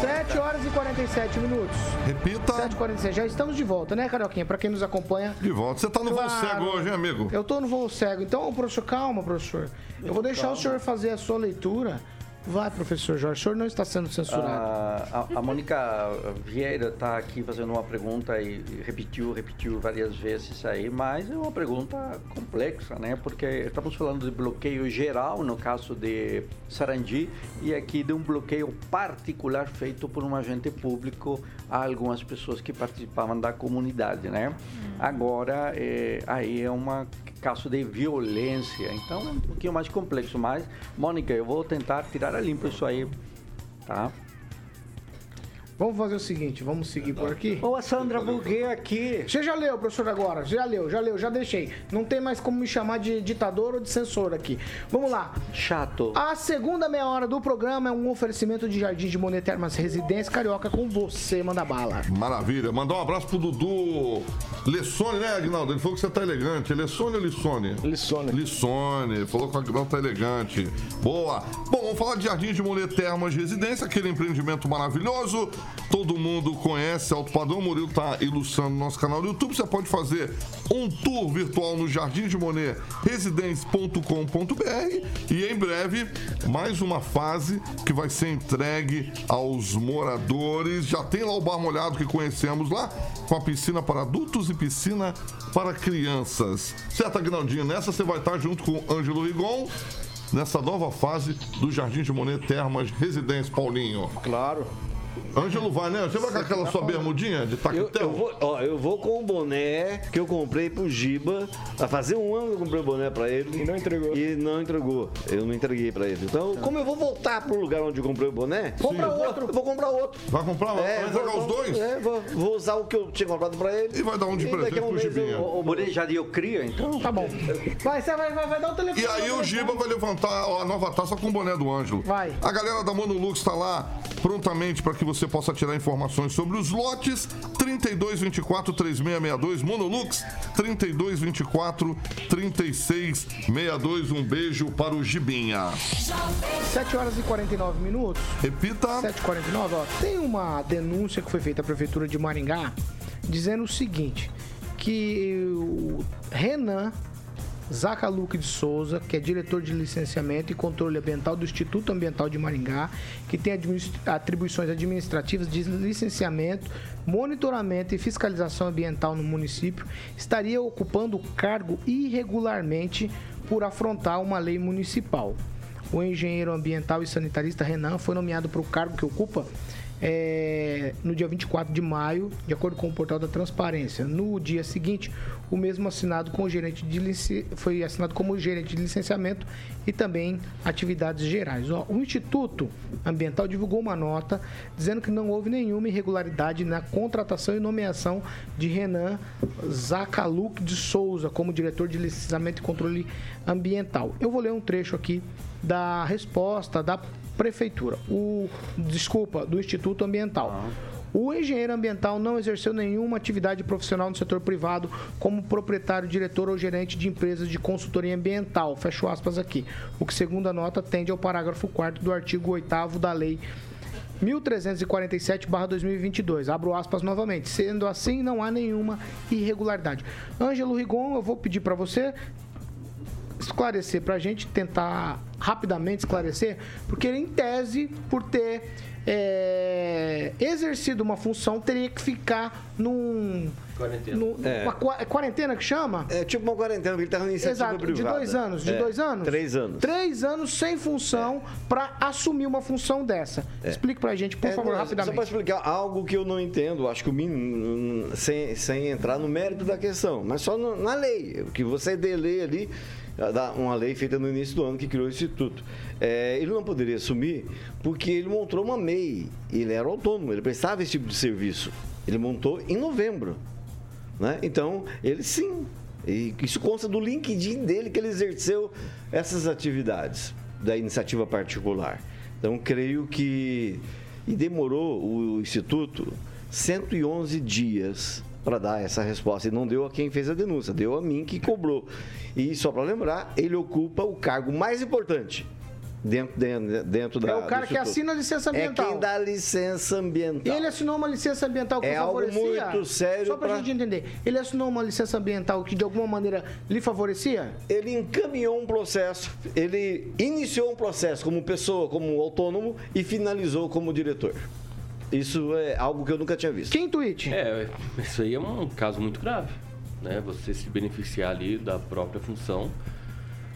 sete horas e quarenta e sete minutos. Repita. sete e quarenta e sete, já estamos de volta, né, Carioquinha, pra quem nos acompanha. De volta, você tá no claro, voo cego hoje, hein, amigo? Eu tô no voo cego, então, professor, calma, professor, eu vou deixar calma. O senhor fazer a sua leitura. Vai, professor Jorge, o senhor não está sendo censurado. Ah, a, a Mônica Vieira está aqui fazendo uma pergunta e repetiu, repetiu várias vezes isso aí, mas é uma pergunta complexa, né? Porque estamos falando de bloqueio geral, no caso de Sarandi, e aqui de um bloqueio particular feito por um agente público a algumas pessoas que participavam da comunidade, né? Hum. Agora, é, aí é uma... caso de violência, então é um pouquinho mais complexo, mas, Mônica, eu vou tentar tirar a limpo isso aí, tá? Vamos fazer o seguinte, vamos seguir por aqui. Ou a Sandra Bulguê aqui. Você já leu, professor, agora? Já leu, já leu, já deixei. Não tem mais como me chamar de ditador ou de censor aqui. Vamos lá. Chato. A segunda meia hora do programa é um oferecimento de Jardim de Monet Termas Residência Carioca com você, manda bala. Maravilha. Mandar um abraço pro Dudu Lessone, né, Agnaldo? Ele falou que você tá elegante. Lessone ou Lissone? Lissone. Lissone. Falou que o Agnaldo tá elegante. Boa. Bom, vamos falar de Jardim de Monet Termas Residência, aquele empreendimento maravilhoso. Todo mundo conhece, alto padrão. O Murilo está ilustrando o nosso canal do YouTube. Você pode fazer um tour virtual no Jardim de Monet, residência ponto com ponto br. E em breve, mais uma fase que vai ser entregue aos moradores. Já tem lá o bar molhado que conhecemos lá, com a piscina para adultos e piscina para crianças. Certo, Aguinaldinho? Nessa você vai estar junto com o Ângelo Rigon, nessa nova fase do Jardim de Monet Termas Residência, Paulinho. Claro. Ângelo vai, né? Você vai com aquela sua bermudinha de taquetel? Eu, eu, vou, ó, eu vou com o boné que eu comprei pro Giba. Vai fazer um ano que eu comprei o boné pra ele. E não entregou. E não entregou. Eu não entreguei pra ele. Então, tá. Como eu vou voltar pro lugar onde eu comprei o boné, comprar outro. Eu vou comprar outro. Vai comprar outro? É, vai jogar os dois? É, vou, vou usar o que eu tinha comprado pra ele. E vai dar um de e presente um pro Gibinha. O boné já deu cria, então? Tá bom. Vai, você vai, vai, vai dar o telefone. E aí o Giba vai levantar a nova taça com o boné do Ângelo. Vai. A galera da Monolux tá lá prontamente pra que você possa tirar informações sobre os lotes. Trinta e dois, vinte e quatro, trinta e seis, sessenta e dois, Monolux trinta e dois, vinte e quatro, trinta e seis, sessenta e dois. Um beijo para o Gibinha. Sete horas e quarenta e nove minutos. Repita. Sete e quarenta e nove, ó. Tem uma denúncia que foi feita à Prefeitura de Maringá dizendo o seguinte, que o Renan Zaca Luque de Souza, que é diretor de licenciamento e controle ambiental do Instituto Ambiental de Maringá, que tem atribuições administrativas de licenciamento, monitoramento e fiscalização ambiental no município, estaria ocupando o cargo irregularmente por afrontar uma lei municipal. O engenheiro ambiental e sanitarista Renan foi nomeado para o cargo que ocupa É, no dia vinte e quatro de maio, de acordo com o portal da Transparência. No dia seguinte, o mesmo assinado com o gerente de lic... foi assinado como gerente de licenciamento e também atividades gerais. Ó, o Instituto Ambiental divulgou uma nota dizendo que não houve nenhuma irregularidade na contratação e nomeação de Renan Zaca Luque de Souza como diretor de licenciamento e controle ambiental. Eu vou ler um trecho aqui da resposta da Prefeitura, o, desculpa, do Instituto Ambiental. O engenheiro ambiental não exerceu nenhuma atividade profissional no setor privado como proprietário, diretor ou gerente de empresas de consultoria ambiental, fecho aspas aqui, o que, segundo a nota, atende ao parágrafo quarto do artigo oitavo da Lei mil trezentos e quarenta e sete barra dois mil e vinte e dois, abro aspas novamente, sendo assim, não há nenhuma irregularidade. Ângelo Rigon, eu vou pedir para você esclarecer para a gente, tentar rapidamente esclarecer, porque ele, em tese, por ter é, exercido uma função, teria que ficar num... Quarentena. No, é. Uma quarentena que chama? É tipo uma quarentena, porque ele estava em iniciativa Exato, privada. de dois anos. De é. dois anos? Três anos. Três anos sem função é. para assumir uma função dessa. É. Explique pra gente, por é, favor, não, rapidamente. Só para explicar algo que eu não entendo, acho que o mínimo, sem, sem entrar no mérito da questão, mas só no, na lei, o que você delê ali, uma lei feita no início do ano que criou o Instituto. É, ele não poderia assumir porque ele montou uma M E I. Ele era autônomo, ele prestava esse tipo de serviço. Ele montou em novembro. Né? Então, ele sim. E isso consta do LinkedIn dele que ele exerceu essas atividades da iniciativa particular. Então, creio que... E demorou o Instituto cento e onze dias... para dar essa resposta, e não deu a quem fez a denúncia, deu a mim que cobrou. E só para lembrar, ele ocupa o cargo mais importante dentro, dentro, dentro da... É o cara que assina a licença ambiental. É quem dá a licença ambiental. Ele assinou uma licença ambiental que é favorecia... É algo muito sério. Só para a pra... gente entender, ele assinou uma licença ambiental que de alguma maneira lhe favorecia? Ele encaminhou um processo, ele iniciou um processo como pessoa, como autônomo, e finalizou como diretor. Isso é algo que eu nunca tinha visto. Quem tweet? É, isso aí é um caso muito grave, né? Você se beneficiar ali da própria função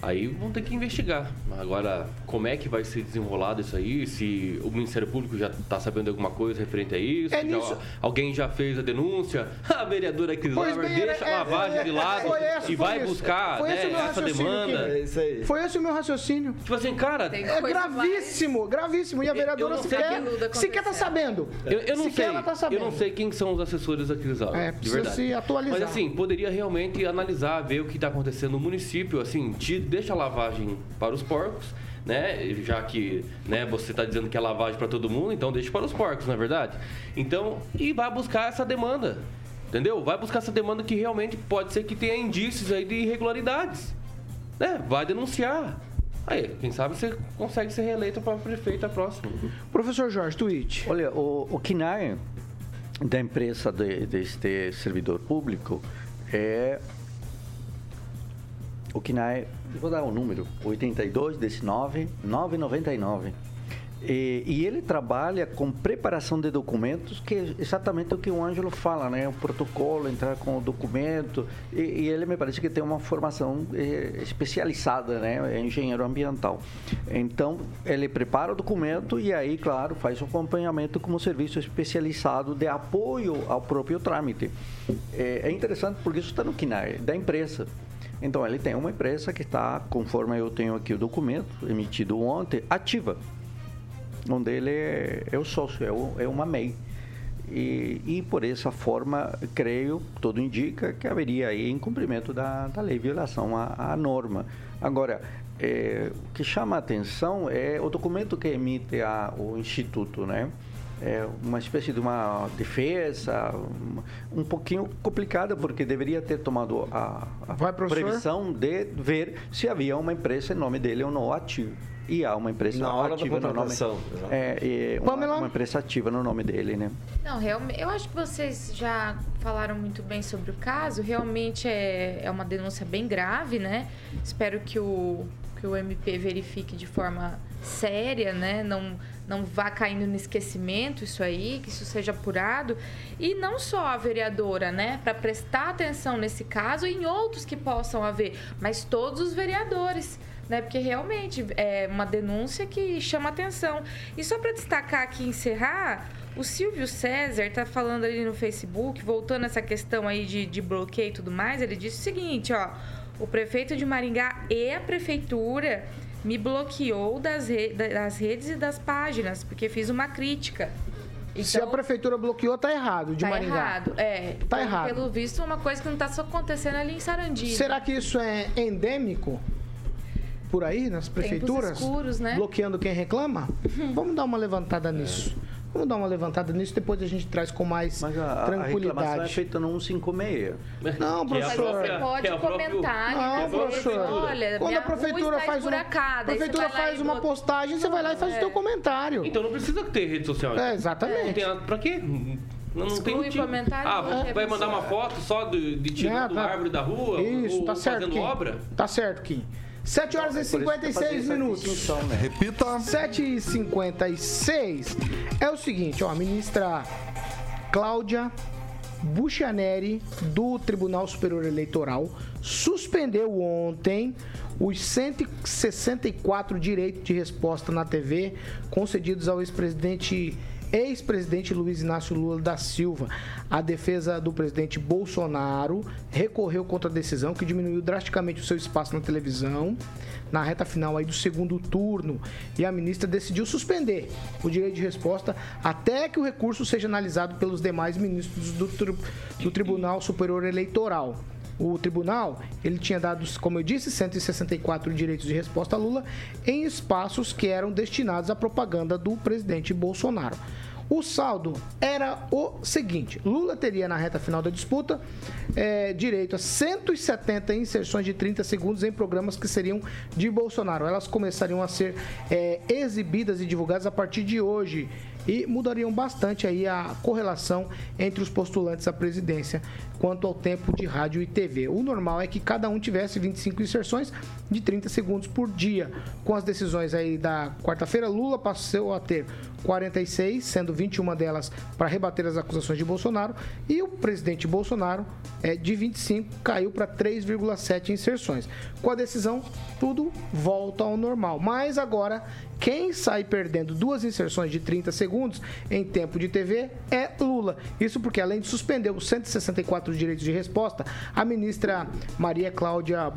Aí vão ter que investigar. Agora, como é que vai ser desenrolado isso aí? Se o Ministério Público já está sabendo alguma coisa referente a isso? É nisso. Já, alguém já fez a denúncia? A vereadora Cris Lauer deixa é, a lavagem é, de lado essa, e vai isso. buscar foi né, essa demanda. Que, é isso aí. Foi esse o meu raciocínio. Tipo assim, cara... Tem é gravíssimo, mais... gravíssimo. E a vereadora sequer está sabendo. Eu, eu não sei. Ela tá sabendo. Eu não sei quem são os assessores da Cris Lauer. É, precisa se atualizar. Mas assim, poderia realmente analisar, ver o que está acontecendo no município, assim, de deixa a lavagem para os porcos, né? Já que né, você está dizendo que é lavagem para todo mundo, então deixa para os porcos, não é verdade? Então, e vai buscar essa demanda, entendeu? Vai buscar essa demanda que realmente pode ser que tenha indícios aí de irregularidades, né? Vai denunciar. Aí, quem sabe você consegue ser reeleito para prefeito a próxima. Professor Jorge, tweet. Olha, o, o C N A E da imprensa de, deste servidor público é... O C N A E, vou dar um número, oitenta e dois, dezenove, novecentos e noventa e nove. E, e ele trabalha com preparação de documentos, que é exatamente o que o Ângelo fala, né? O protocolo, entrar com o documento. E, e ele me parece que tem uma formação eh, especializada, né? É engenheiro ambiental. Então, ele prepara o documento e aí, claro, faz o acompanhamento como serviço especializado de apoio ao próprio trâmite. É, é interessante porque isso está no C N A E, da imprensa. Então, ele tem uma empresa que está, conforme eu tenho aqui o documento, emitido ontem, ativa. Onde ele é, é o sócio, é, o, é uma M E I. E, e, por essa forma, creio, tudo indica que haveria aí incumprimento da, da lei, violação à, à norma. Agora, é, o que chama a atenção é o documento que emite a, o Instituto, né? É uma espécie de uma defesa, um pouquinho complicada, porque deveria ter tomado a, a Vai, previsão de ver se havia uma empresa em nome dele ou não ativa. E há uma empresa Na hora ativa da no nome é, é, uma, uma empresa ativa no nome dele, né? Não, realmente, eu acho que vocês já falaram muito bem sobre o caso. Realmente é, é uma denúncia bem grave, né? Espero que o, que o M P verifique de forma séria, né? Não... Não vá caindo no esquecimento isso aí, que isso seja apurado. E não só a vereadora, né? Para prestar atenção nesse caso e em outros que possam haver, mas todos os vereadores, né? Porque realmente é uma denúncia que chama atenção. E só para destacar aqui e encerrar, o Silvio César tá falando ali no Facebook, voltando a essa questão aí de, de bloqueio e tudo mais, ele disse o seguinte, ó. O prefeito de Maringá e a prefeitura... me bloqueou das, re... das redes e das páginas, porque fiz uma crítica. Então, se a prefeitura bloqueou, tá errado, de tá Maringá. Tá errado, é. Tá e, errado. Pelo visto, é uma coisa que não tá só acontecendo ali em Sarandi. Será que isso é endêmico? Por aí, nas prefeituras? Tempos escuros, né? Bloqueando quem reclama? Uhum. Vamos dar uma levantada nisso. É. Vamos dar uma levantada nisso, depois a gente traz com mais Mas a, tranquilidade. Mas a reclamação é feita no cento e cinquenta e seis. Não, professor. Mas você pode é comentar. Não, professor. Olha, quando a prefeitura faz uma, a prefeitura faz uma bota... postagem, você vai lá e faz é. o seu comentário. Então não precisa ter rede social. É, exatamente. É. Não tem, pra quê? Não, não tem motivo. Ah, é, vai mandar uma foto só de, de tiro é, da tá. árvore da rua? Isso, ou, tá certo, fazendo Kim. obra? Tá certo, Kim. sete horas e cinquenta e seis minutos. Né? Repita. sete e cinquenta e seis. É o seguinte, ó, a ministra Cláudia Bucchianeri, do Tribunal Superior Eleitoral, suspendeu ontem os cento e sessenta e quatro direitos de resposta na T V concedidos ao ex-presidente ex-presidente Luiz Inácio Lula da Silva. A defesa do presidente Bolsonaro recorreu contra a decisão que diminuiu drasticamente o seu espaço na televisão na reta final aí do segundo turno, e a ministra decidiu suspender o direito de resposta até que o recurso seja analisado pelos demais ministros do, tri- do Tribunal Superior Eleitoral. O tribunal, ele tinha dado, como eu disse, cento e sessenta e quatro direitos de resposta a Lula em espaços que eram destinados à propaganda do presidente Bolsonaro. O saldo era o seguinte: Lula teria, na reta final da disputa, é, direito a cento e setenta inserções de trinta segundos em programas que seriam de Bolsonaro. Elas começariam a ser é, exibidas e divulgadas a partir de hoje, e mudariam bastante aí a correlação entre os postulantes à presidência quanto ao tempo de rádio e T V. O normal é que cada um tivesse vinte e cinco inserções de trinta segundos por dia. Com as decisões aí da quarta-feira, Lula passou a ter quarenta e seis, sendo vinte e uma delas para rebater as acusações de Bolsonaro, e o presidente Bolsonaro, é, de vinte e cinco, caiu para três vírgula sete inserções. Com a decisão, tudo volta ao normal, mas agora quem sai perdendo duas inserções de trinta segundos em tempo de T V é Lula. Isso porque, além de suspender os cento e sessenta e quatro direitos de resposta, a ministra Maria Cláudia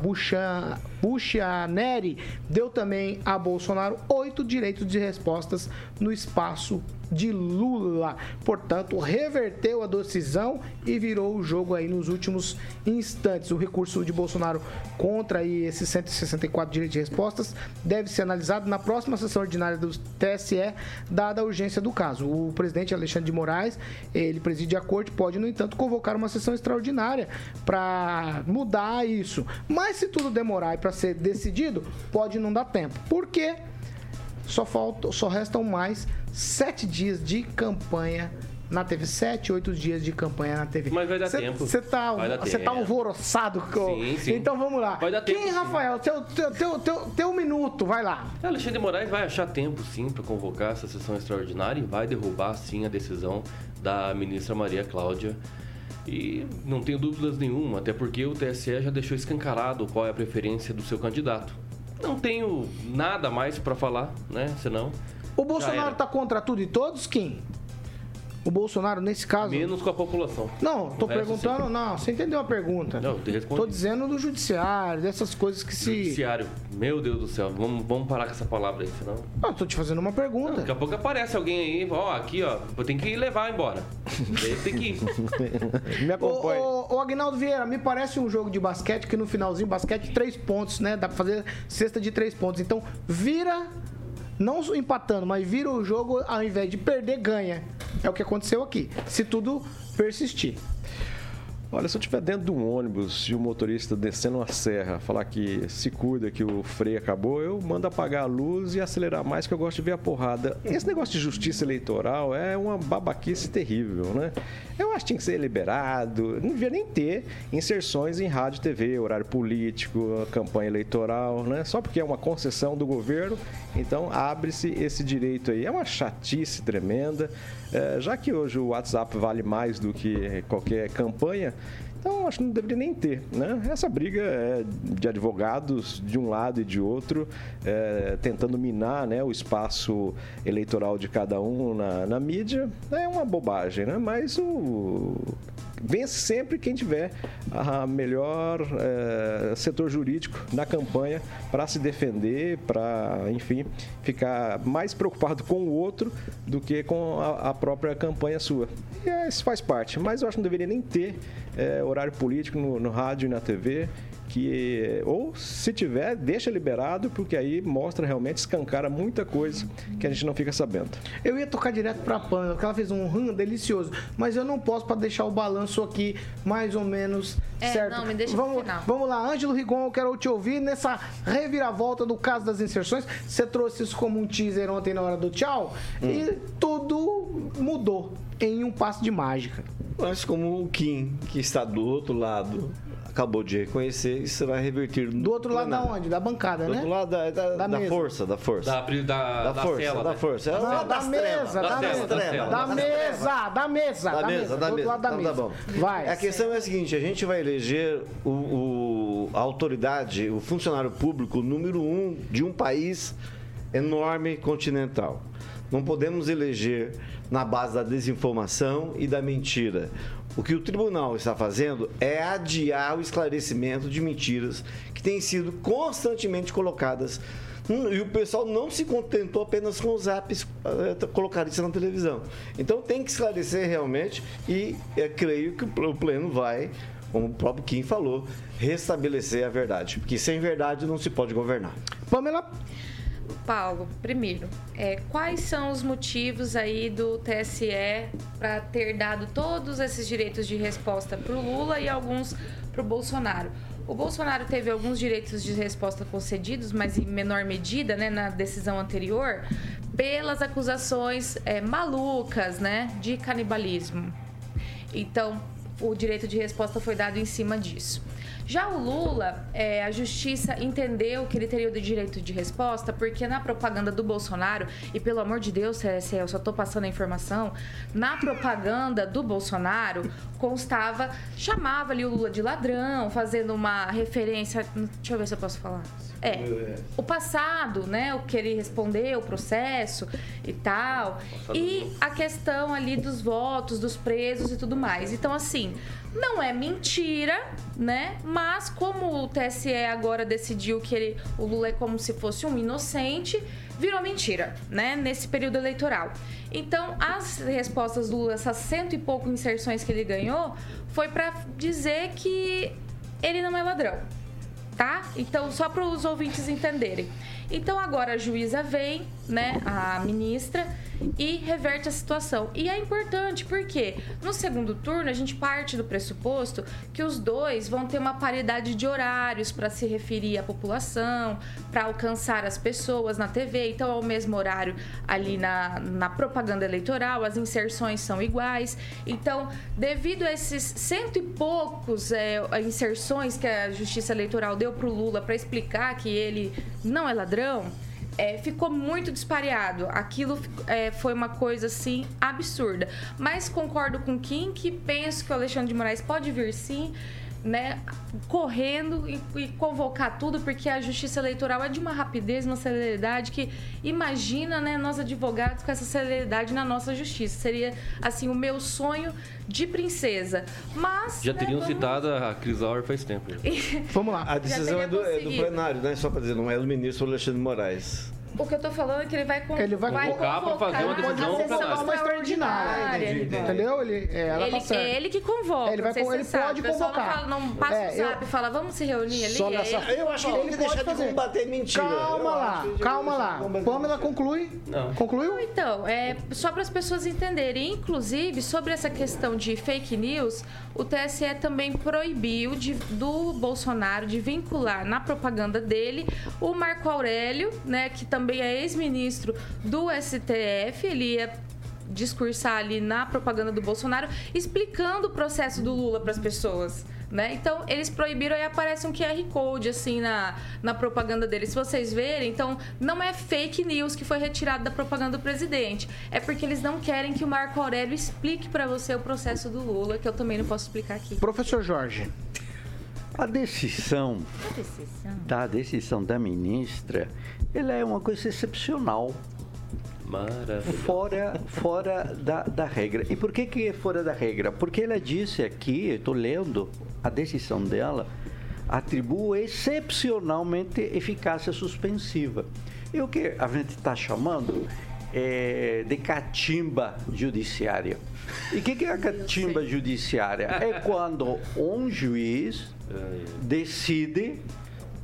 Bucchianeri deu também a Bolsonaro oito direitos de respostas no espaço de Lula. Portanto, reverteu a decisão e virou o jogo aí nos últimos instantes. O recurso de Bolsonaro contra aí esses cento e sessenta e quatro direitos de respostas deve ser analisado na próxima sessão ordinária do T S E, dada a urgência do caso. O presidente Alexandre de Moraes, ele preside a corte, pode, no entanto, convocar uma sessão extraordinária para mudar isso. Mas se tudo demorar e para ser decidido, pode não dar tempo. Por quê? Só, falta, só restam mais sete dias de campanha na T V, sete, oito dias de campanha na T V. Mas vai dar cê, tempo. Você tá, tá alvoroçado. Sim, sim. Então vamos lá. Vai dar Quem, tempo, Rafael? Teu, teu, teu, teu, teu minuto, vai lá. Alexandre de Moraes vai achar tempo, sim, para convocar essa sessão extraordinária e vai derrubar, sim, a decisão da ministra Maria Cláudia. E não tenho dúvidas nenhuma, até porque o T S E já deixou escancarado qual é a preferência do seu candidato. Não tenho nada mais para falar, né? Senão... O Bolsonaro tá contra tudo e todos, Kim? O Bolsonaro, nesse caso... Menos com a população. Não, tô perguntando... Sempre... Não, você entendeu a pergunta. Não, eu te respondi. Tô dizendo do judiciário, dessas coisas que se... Judiciário. Meu Deus do céu. Vamos, vamos parar com essa palavra aí, senão... Ah, tô te fazendo uma pergunta. Não, daqui a pouco aparece alguém aí, ó, aqui, ó. Eu tenho que levar embora. Tem que ir. Me acompanha. Ô, ô, ô Agnaldo Vieira, me parece um jogo de basquete que no finalzinho, basquete, três pontos, né? Dá pra fazer cesta de três pontos. Então, vira... Não empatando, mas vira o jogo, ao invés de perder, ganha. É o que aconteceu aqui, se tudo persistir. Olha, se eu estiver dentro de um ônibus e o motorista descendo uma serra, falar que se cuida, que o freio acabou, eu mando apagar a luz e acelerar mais, que eu gosto de ver a porrada. Esse negócio de justiça eleitoral é uma babaquice terrível, né? Eu acho que tinha que ser liberado, não devia nem ter inserções em rádio, T V, horário político, campanha eleitoral, né? Só porque é uma concessão do governo, então abre-se esse direito aí. É uma chatice tremenda, é, já que hoje o WhatsApp vale mais do que qualquer campanha. Então, acho que não deveria nem ter, né? Essa briga é de advogados de um lado e de outro, é, tentando minar, né, o espaço eleitoral de cada um na, na mídia, é uma bobagem, né? Mas o... vence sempre quem tiver a melhor é, setor jurídico na campanha para se defender, para, enfim, ficar mais preocupado com o outro do que com a, a própria campanha sua. E é, isso faz parte, mas eu acho que não deveria nem ter é, horário político no, no rádio e na T V, que, ou se tiver, deixa liberado, porque aí mostra realmente, escancara muita coisa que a gente não fica sabendo. Eu ia tocar direto para a Pan, porque ela fez um ram delicioso, mas eu não posso, para deixar o balanço aqui mais ou menos é, certo. Não, me deixa vamos, final. Vamos lá, Ângelo Rigon, eu quero te ouvir nessa reviravolta do caso das inserções. Você trouxe isso como um teaser ontem na hora do tchau hum. e tudo mudou em um passo de mágica. Mas como o Kim, que está do outro lado, acabou de reconhecer, isso vai reverter... Do outro lado da onde? Da bancada, né? Do outro lado da, da, da, da força, da força. Da, da, da, da força, cela, da né? força. Não, da, da mesa, da mesa, da mesa, da mesa, da mesa, do outro lado da mesa. Então, tá bom. Vai. A questão é a seguinte, a gente vai eleger o, o, a autoridade, o funcionário público número um de um país enorme continental. Não podemos eleger na base da desinformação e da mentira. O que o tribunal está fazendo é adiar o esclarecimento de mentiras que têm sido constantemente colocadas. E o pessoal não se contentou apenas com os apps colocar isso na televisão. Então tem que esclarecer realmente e eu creio que o pleno vai, como o próprio Kim falou, restabelecer a verdade. Porque sem verdade não se pode governar. Pamela... Paulo, primeiro, é, quais são os motivos aí do T S E para ter dado todos esses direitos de resposta para o Lula e alguns para o Bolsonaro? O Bolsonaro teve alguns direitos de resposta concedidos, mas em menor medida, né, na decisão anterior, pelas acusações é, malucas, né, de canibalismo. Então, o direito de resposta foi dado em cima disso. Já o Lula, é, a justiça entendeu que ele teria o direito de resposta, porque na propaganda do Bolsonaro, e pelo amor de Deus, T S E, eu só tô passando a informação, na propaganda do Bolsonaro, constava, chamava ali o Lula de ladrão, fazendo uma referência, deixa eu ver se eu posso falar. É, o passado, né, o que ele respondeu, o processo e tal, e a questão ali dos votos, dos presos e tudo mais. Então, assim, não é mentira, né, mas como o T S E agora decidiu que ele, o Lula é como se fosse um inocente, virou mentira, né, nesse período eleitoral. Então, as respostas do Lula, essas cento e pouco inserções que ele ganhou, foi para dizer que ele não é ladrão. Tá? Então, só para os ouvintes entenderem. Então, agora a juíza vem, né, a ministra, e reverte a situação. E é importante porque no segundo turno a gente parte do pressuposto que os dois vão ter uma paridade de horários para se referir à população, para alcançar as pessoas na T V. Então, ao mesmo horário ali na, na propaganda eleitoral, as inserções são iguais. Então, devido a esses cento e poucos é, inserções que a Justiça Eleitoral deu para o Lula para explicar que ele não é ladrão, É, ficou muito dispareado. Aquilo é, foi uma coisa, assim, absurda. Mas concordo com o Kim, que penso que o Alexandre de Moraes pode vir, sim, né, correndo e, e convocar tudo, porque a justiça eleitoral é de uma rapidez, uma celeridade que, imagina, né, nós advogados com essa celeridade na nossa justiça. Seria, assim, o meu sonho de princesa. Mas... Já né, teriam vamos... citado a Cris Lauer faz tempo. Vamos lá. A decisão é do, é do plenário, né? Só para dizer, não é do ministro Alexandre de Moraes. O que eu tô falando é que ele vai, con ele vai convocar, convocar para fazer uma decisão uma sessão extraordinária. Ele entendeu? Ele, é, ela ele, tá é ele que convoca. É, ele vai, ele pode sabe. convocar. O não, não passa é, o zap e fala, vamos se reunir ali. Só nessa... é, eu acho que ele deixa de combater mentira. Calma lá, calma lá. Pâmela conclui. Não. Concluiu? Não, então, é, só para as pessoas entenderem. Inclusive, sobre essa questão de fake news, o T S E também proibiu de, do Bolsonaro de vincular na propaganda dele o Marco Aurélio, né, que também também é ex-ministro do S T F, ele ia discursar ali na propaganda do Bolsonaro, explicando o processo do Lula para as pessoas, né? Então, eles proibiram, aí aparece um Q R Code, assim, na, na propaganda dele. Se vocês verem, então, não é fake news que foi retirado da propaganda do presidente. É porque eles não querem que o Marco Aurélio explique para você o processo do Lula, que eu também não posso explicar aqui. Professor Jorge, a decisão, a decisão. Da decisão da ministra, ela é uma coisa excepcional, fora, fora da, da regra. E por que que é fora da regra? Porque ela disse aqui, eu estou lendo a decisão dela, atribui excepcionalmente eficácia suspensiva. E o que a gente está chamando é de catimba judiciária. E o que, que é a catimba judiciária? É quando um juiz decide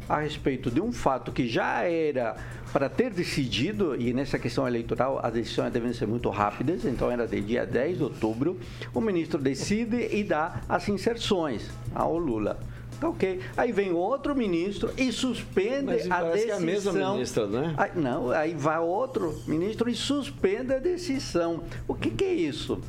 a respeito de um fato que já era para ter decidido, e nessa questão eleitoral as decisões devem ser muito rápidas, então era de dia dez de outubro, o ministro decide e dá as inserções ao Lula. Tá ok. Aí vem outro ministro e suspende Mas a decisão. Que é a mesma ministra, né? Aí, não, aí vai outro ministro e suspende a decisão. O que, que é isso?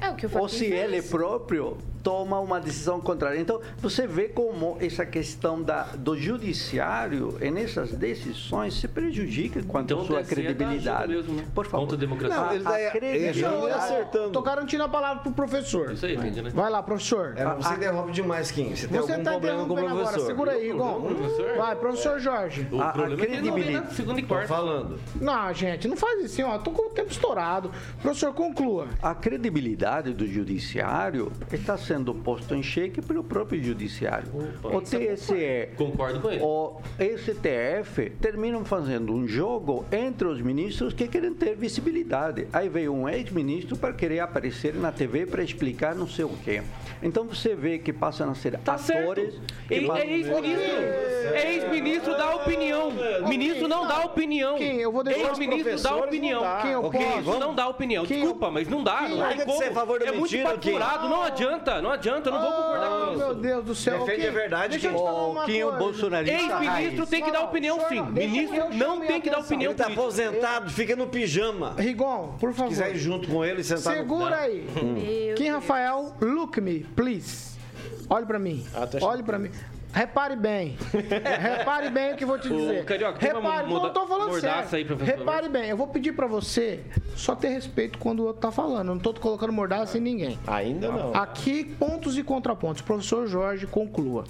É o que eu falei. Ou se ele é próprio toma uma decisão contrária. Então, você vê como essa questão da, do judiciário, e nessas decisões, se prejudica quanto à sua credibilidade. Mesmo, né? Por favor. Contra a democracia. Não, a, a credibilidade. Estou garantindo a palavra para o professor. Isso aí, entendi, né? Vai lá, professor. É, você interrompe demais, Kim. Você tem você algum tá problema com o professor. Agora. Segura aí, Igor. Vai, professor Jorge. O a, a credibilidade. Segunda e quarta. Estou falando. Não, gente, não faz assim. Estou com o tempo estourado. Professor, conclua. A credibilidade do judiciário está sendo posto em xeque pelo próprio judiciário. Opa, o T S E, concordo com ele. O S T F terminam fazendo um jogo entre os ministros que querem ter visibilidade. Aí veio um ex-ministro para querer aparecer na T V para explicar não sei o quê. Então você vê que passam a ser tá atores. Ex-ministro ex-ministro dá opinião. Ministro não dá opinião. Eu vou deixar ex-ministro dá opinião. Ministro não dá opinião. Desculpa, mas não dá. Não tem como. É muito faturado, não adianta. Não adianta, eu não vou concordar com Deus. Meu Deus do céu. Defende a verdade. Deixa eu te falar uma coisa. Ex-ministro tem que dar opinião, sim. Ministro não tem que dar opinião. Ele tá aposentado, fica no pijama. Rigon, por favor. Se quiser ir junto com ele, sentar no... Segura aí. Kim Rafael, look me, please. Olhe pra mim. Olhe pra mim. Repare bem. Repare bem o que eu vou te dizer. Ô, Carioca, repare, não, eu tô falando sério. Aí, repare bem, eu vou pedir pra você só ter respeito quando o outro tá falando. Eu não tô colocando mordaça em ninguém. Ainda não. Aqui, pontos e contrapontos. Professor Jorge, conclua.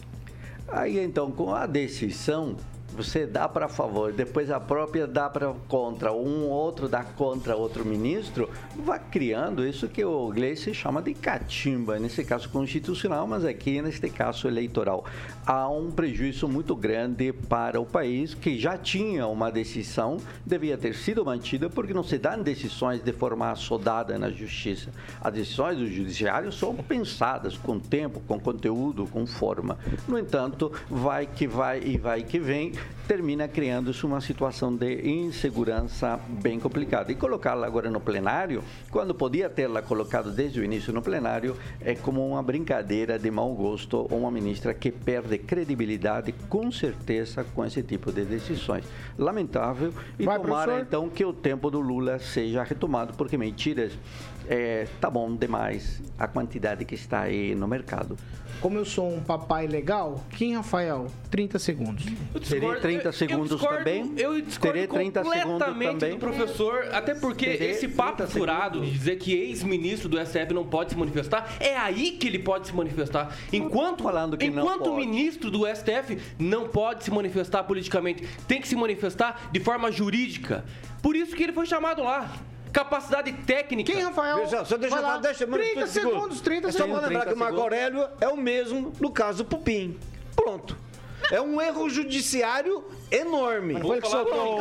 Aí, então, com a decisão, você dá para favor, depois a própria dá para contra, um outro dá contra outro ministro, vai criando isso que o Gleice chama de catimba, nesse caso constitucional, mas aqui neste caso eleitoral. Há um prejuízo muito grande para o país, que já tinha uma decisão, devia ter sido mantida, porque não se dão decisões de forma assodada na justiça. As decisões do judiciário são pensadas com tempo, com conteúdo, com forma. No entanto, vai que vai e vai que vem, termina criando-se uma situação de insegurança bem complicada. E colocá-la agora no plenário, quando podia tê-la colocado desde o início no plenário, é como uma brincadeira de mau gosto ou uma ministra que perde credibilidade, com certeza, com esse tipo de decisões. Lamentável. E vai, tomara, professor, então, que o tempo do Lula seja retomado, porque mentiras, é, tá bom demais a quantidade que está aí no mercado. Como eu sou um papai legal, Kim Rafael, trinta segundos. Terei trinta segundos eu discordo, também. Eu discordo Terei trinta completamente também. do professor, até porque Terei esse papo furado de dizer que ex-ministro do S T F não pode se manifestar, é aí que ele pode se manifestar. Enquanto, falando que enquanto não o ministro do S T F não pode se manifestar politicamente, tem que se manifestar de forma jurídica. Por isso que ele foi chamado lá. Capacidade técnica. Quem, Rafael? Veja, só deixa lá, deixa trinta segundos, trinta segundos. É só para lembrar que o Marco Aurélio é o mesmo no caso Pupim. Pronto. É um erro judiciário enorme. Foi que soltou.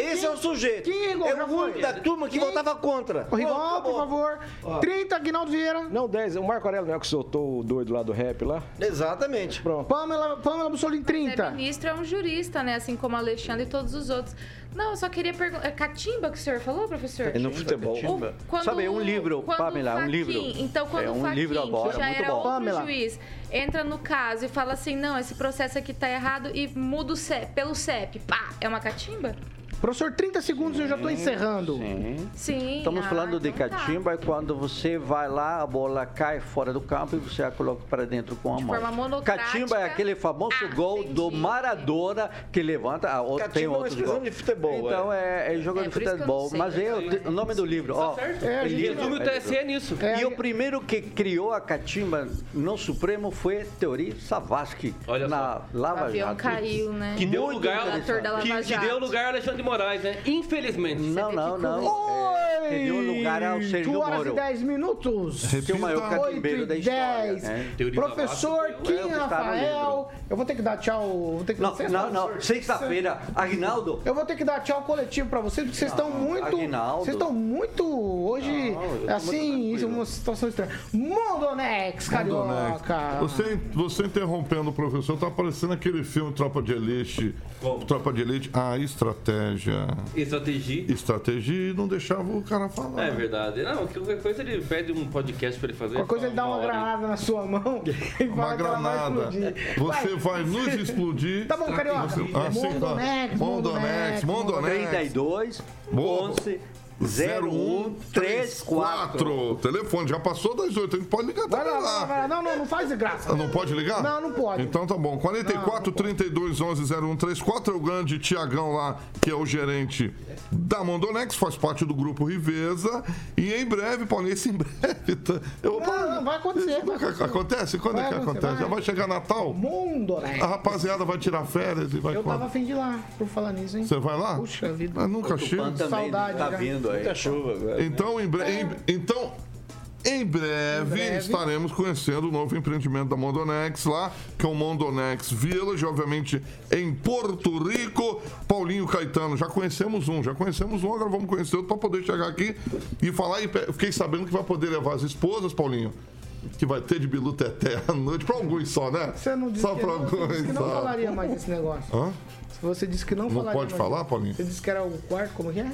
Esse é o sujeito. Era o único da turma que votava contra. Rigon, por favor. trinta, Aguinaldo Vieira. Não, dez. O Marco Aurélio não é que soltou o doido lá do rap lá? Exatamente. Pronto. Pamela Bussolini, trinta. O ministro é um jurista, né? Assim como Alexandre e todos os outros. Não, eu só queria perguntar. Catimba que o senhor falou, professor? É no futebol. Catimba. Quando, Sabe, um livro, Pamela, um livro. Então, quando é um o Fachin, que já era bom. outro Pamela. juiz, entra no caso e fala assim, não, esse processo aqui tá errado e muda o C E P, pelo C E P, pá, é uma catimba? Professor, trinta segundos, sim, eu já estou encerrando. Sim. sim. Estamos ah, falando de catimba, é quando você vai lá, a bola cai fora do campo e você a coloca para dentro com a de mão. Forma monocrática. Catimba é aquele famoso ah, gol entendi. do Maradona que levanta. Ah, catimba tem outros é uma expressão de futebol. Então é, é jogo é, de futebol. Mas é o nome do livro. Tá ó, certo. É, resume o T S E nisso. É. E o primeiro que criou a catimba no Supremo foi Teori Savasky, Olha na só. Lava Jato. O avião caiu, né? Que deu lugar, que, que deu lugar a Alexandre de Moraes, né? Infelizmente. Não, não, não. Oi! É, deu lugar ao Sérgio Moro. duas horas e dez minutos. Seu maior catimbeiro da história. Né? Professor Kim Rafael. Eu vou ter que dar tchau. Vou ter que não, dar não, não. Sexta-feira. Aguinaldo. Eu vou ter que dar tchau coletivo pra vocês, porque vocês estão muito. Aguinaldo. Vocês estão muito. Hoje, não, assim, isso é uma situação estranha. Mondonex, Carioca. Você, você interrompendo o professor, tá parecendo aquele filme Tropa de Elite. Como? Tropa de Elite, a ah, estratégia. Estratégia. Estratégia e não deixava o cara falar. É verdade. Não, qualquer coisa ele pede um podcast pra ele fazer. Qualquer coisa ele dá uma, uma granada na sua mão e uma granada. Você vai nos explodir. Tá bom, Carioca. Você... Ah, Mondonex, Mondonex, Mondonex. trinta e dois, onze, zero um, três quatro. Telefone, já passou das oito, a gente pode ligar também lá. lá. Vai lá. Não, não, não faz de graça. Não pode ligar? Não, não pode. Então tá bom, quarenta e quatro, trinta e dois, onze, zero um, três quatro. É o grande Tiagão lá, que é o gerente da Mondonex, faz parte do Grupo Riveza. E em breve, Paulinho, esse em breve... Tá... Eu vou não, falar... não, vai acontecer. Vai acontecer. Acontece? Quando vai é que acontece? Vai. Já vai chegar Natal? Mondonex. A rapaziada vai tirar férias e vai... Eu tava a fim de ir lá, por falar nisso, hein? Você vai lá? Puxa vida. Mas nunca chega. Saudade, tá vindo. Muita chuva agora. Então, em breve, é. em, então, em breve, em breve estaremos conhecendo o novo empreendimento da Mondonex lá, que é o Mondonex Village, obviamente em Porto Rico. Paulinho Caetano, já conhecemos um, já conhecemos um, agora vamos conhecer outro para poder chegar aqui e falar. E fiquei sabendo que vai poder levar as esposas, Paulinho. Que vai ter de biluteté à noite, pra alguns só, né? Você não disse só que, pra não, alguns, disse que não falaria mais desse negócio. Hã? Você disse que não, não falaria. Não pode mais falar, Paulinho? Você disse que era o quarto, como que é?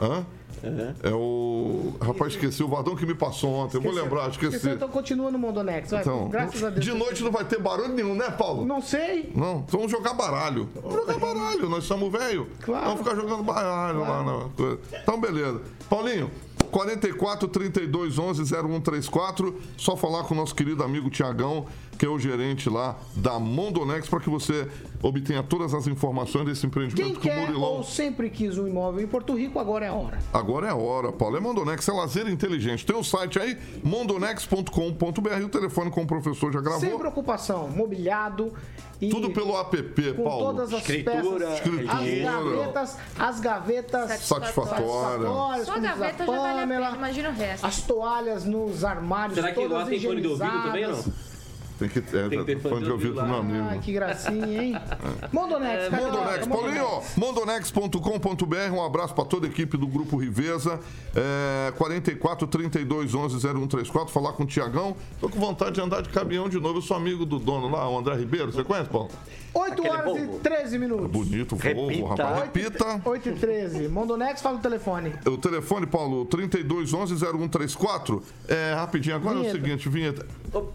Hã? Uhum. É o... Rapaz, esqueci o Vadão que me passou ontem. Esqueceu. Eu vou lembrar, esqueci. Esqueceu, então continua no Mondonex. Vai, então, graças a Deus. De noite não vai ter barulho nenhum, né, Paulo? Não sei. Não, vamos jogar baralho. Vamos jogar baralho, nós somos velho. Claro. Vamos ficar jogando baralho claro. lá na... Então, beleza. Paulinho, quarenta e quatro, trinta e dois, onze, zero um três quatro. Só falar com o nosso querido amigo Tiagão, que é o gerente lá da Mondonex, para que você obtenha todas as informações desse empreendimento. Quem que quer o Murilão... ou sempre quis um imóvel em Porto Rico, agora é a hora. Agora é a hora, Paulo. É Mondonex, é lazer inteligente. Tem o um site aí, mondonex ponto com ponto b r, o telefone com o professor já gravou. Sem preocupação, mobiliado... E tudo pelo app, com Paulo. Todas as escritura, peças, escritura, as gavetas, as gavetas satisfatórias. Só gavetas já vale a pena, imagina o resto. As toalhas nos armários. Será que lá tem fone de ouvido também, não? Tem que, é, tem que ter fã de ouvido pro meu amigo. Ah, que gracinha, hein? É. Mondonex, cara. Mondonex, Paulinho, mondonex ponto com ponto b r. Um abraço para toda a equipe do Grupo Riveza. É, quarenta e quatro, trinta e dois, onze, zero um três quatro. Falar com o Tiagão. Tô com vontade de andar de caminhão de novo. Eu sou amigo do dono lá, o André Ribeiro. Você conhece, Paulo? oito horas e treze minutos. Bonito, Volvo, rapaz. Repita. oito e treze. Mondonex, fala o telefone. O telefone, Paulo, trinta e dois, onze, zero um três quatro. É, rapidinho. Agora vinheta. É o seguinte, vinheta.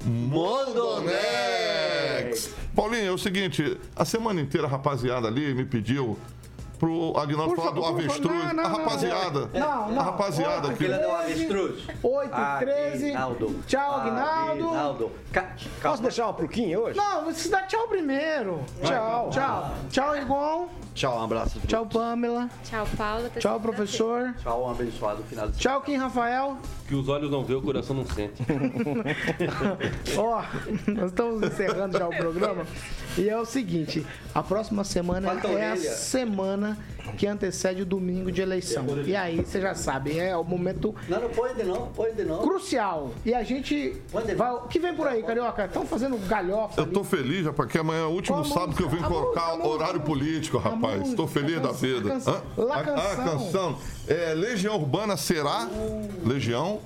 Mondonex! Paulinho, é o seguinte, a semana inteira a rapaziada ali me pediu pro Agnaldo falar do avestruz. Não, não, a rapaziada. Não, não. A rapaziada aqui. oito e treze. Tchau, Agnaldo. Posso deixar uma pluquinha hoje? Não, você dá tchau primeiro. Tchau. Tchau. Tchau, Egon. Tchau, um abraço. Tchau, Pamela. Tchau, Paula. Tchau, professor. Tchau, um abençoado final de semana. Tchau, Kim Rafael. Que os olhos não vê, o coração não sente. Ó, oh, nós estamos encerrando já o programa. E é o seguinte, a próxima semana é a semana que antecede o domingo de eleição. E aí, você já sabe, é o momento... Não, não pode não, pode não. Crucial. E a gente... vai... O que vem por aí, Carioca? Estão fazendo galhofa. Eu tô feliz, rapaz, que amanhã é o último sábado que eu venho colocar horário político, rapaz. Estou feliz da vida. A canção, a canção é Legião Urbana será uh. Legião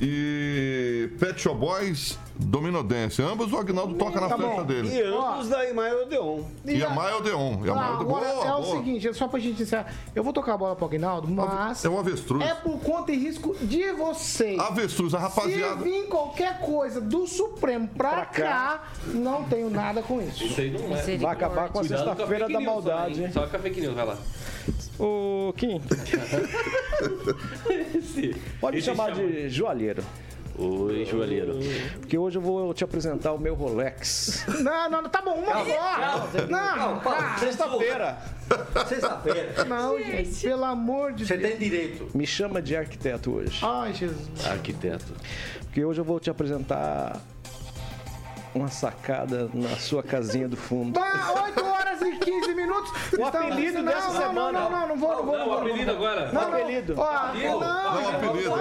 e Pet Shop Boys Dominodense. Ambos o Agnaldo toca tá na flecha dele. E ambos oh. da Maiodeon. E, e a Maiodeon. E a Maiodeon. Agora boa, é o boa. seguinte, é só pra gente encerrar. Eu vou tocar a bola pro Agnaldo, mas... É um avestruz. É por conta e risco de vocês. Avestruz, a rapaziada... Se vir qualquer coisa do Supremo pra, pra cá, cá, não tenho nada com isso. Isso aí não é. Vai acabar com a sexta-feira da maldade, hein? Só com a fake news, vai lá. Ô, Kim. Esse, Pode esse chamar chama. de joalheiro. Oi, joalheiro. Porque hoje eu vou te apresentar o meu Rolex. Não, não, tá bom, uma calma, só. Calma, não, sexta-feira. Sexta-feira. Não, gente, pelo amor de Deus. Você tem direito. Me chama de arquiteto hoje. Ai, Jesus. Arquiteto. Porque hoje eu vou te apresentar uma sacada na sua casinha do fundo. Tá, oito horas e quinze minutos. O apelido dessa semana. Não, não, não, não vou, não vou. Não, o apelido agora. Não, apelido. Não, apelido.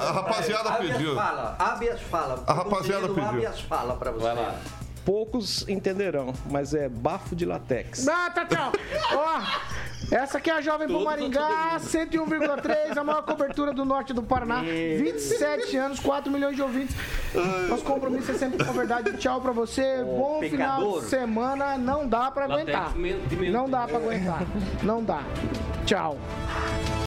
A rapaziada pediu. Habeas fala. A rapaziada pediu. Habeas fala pra você. Vai lá. Poucos entenderão, mas é bafo de latex. Ah, tá, tchau. Ó, essa aqui é a Jovem Pan Maringá, cento e um vírgula três, a maior cobertura do norte do Paraná. vinte e sete anos, quatro milhões de ouvintes. Nosso compromisso é sempre com a verdade. Tchau pra você. Bom final de semana. Não dá pra aguentar. Não dá pra aguentar. Não dá. Tchau.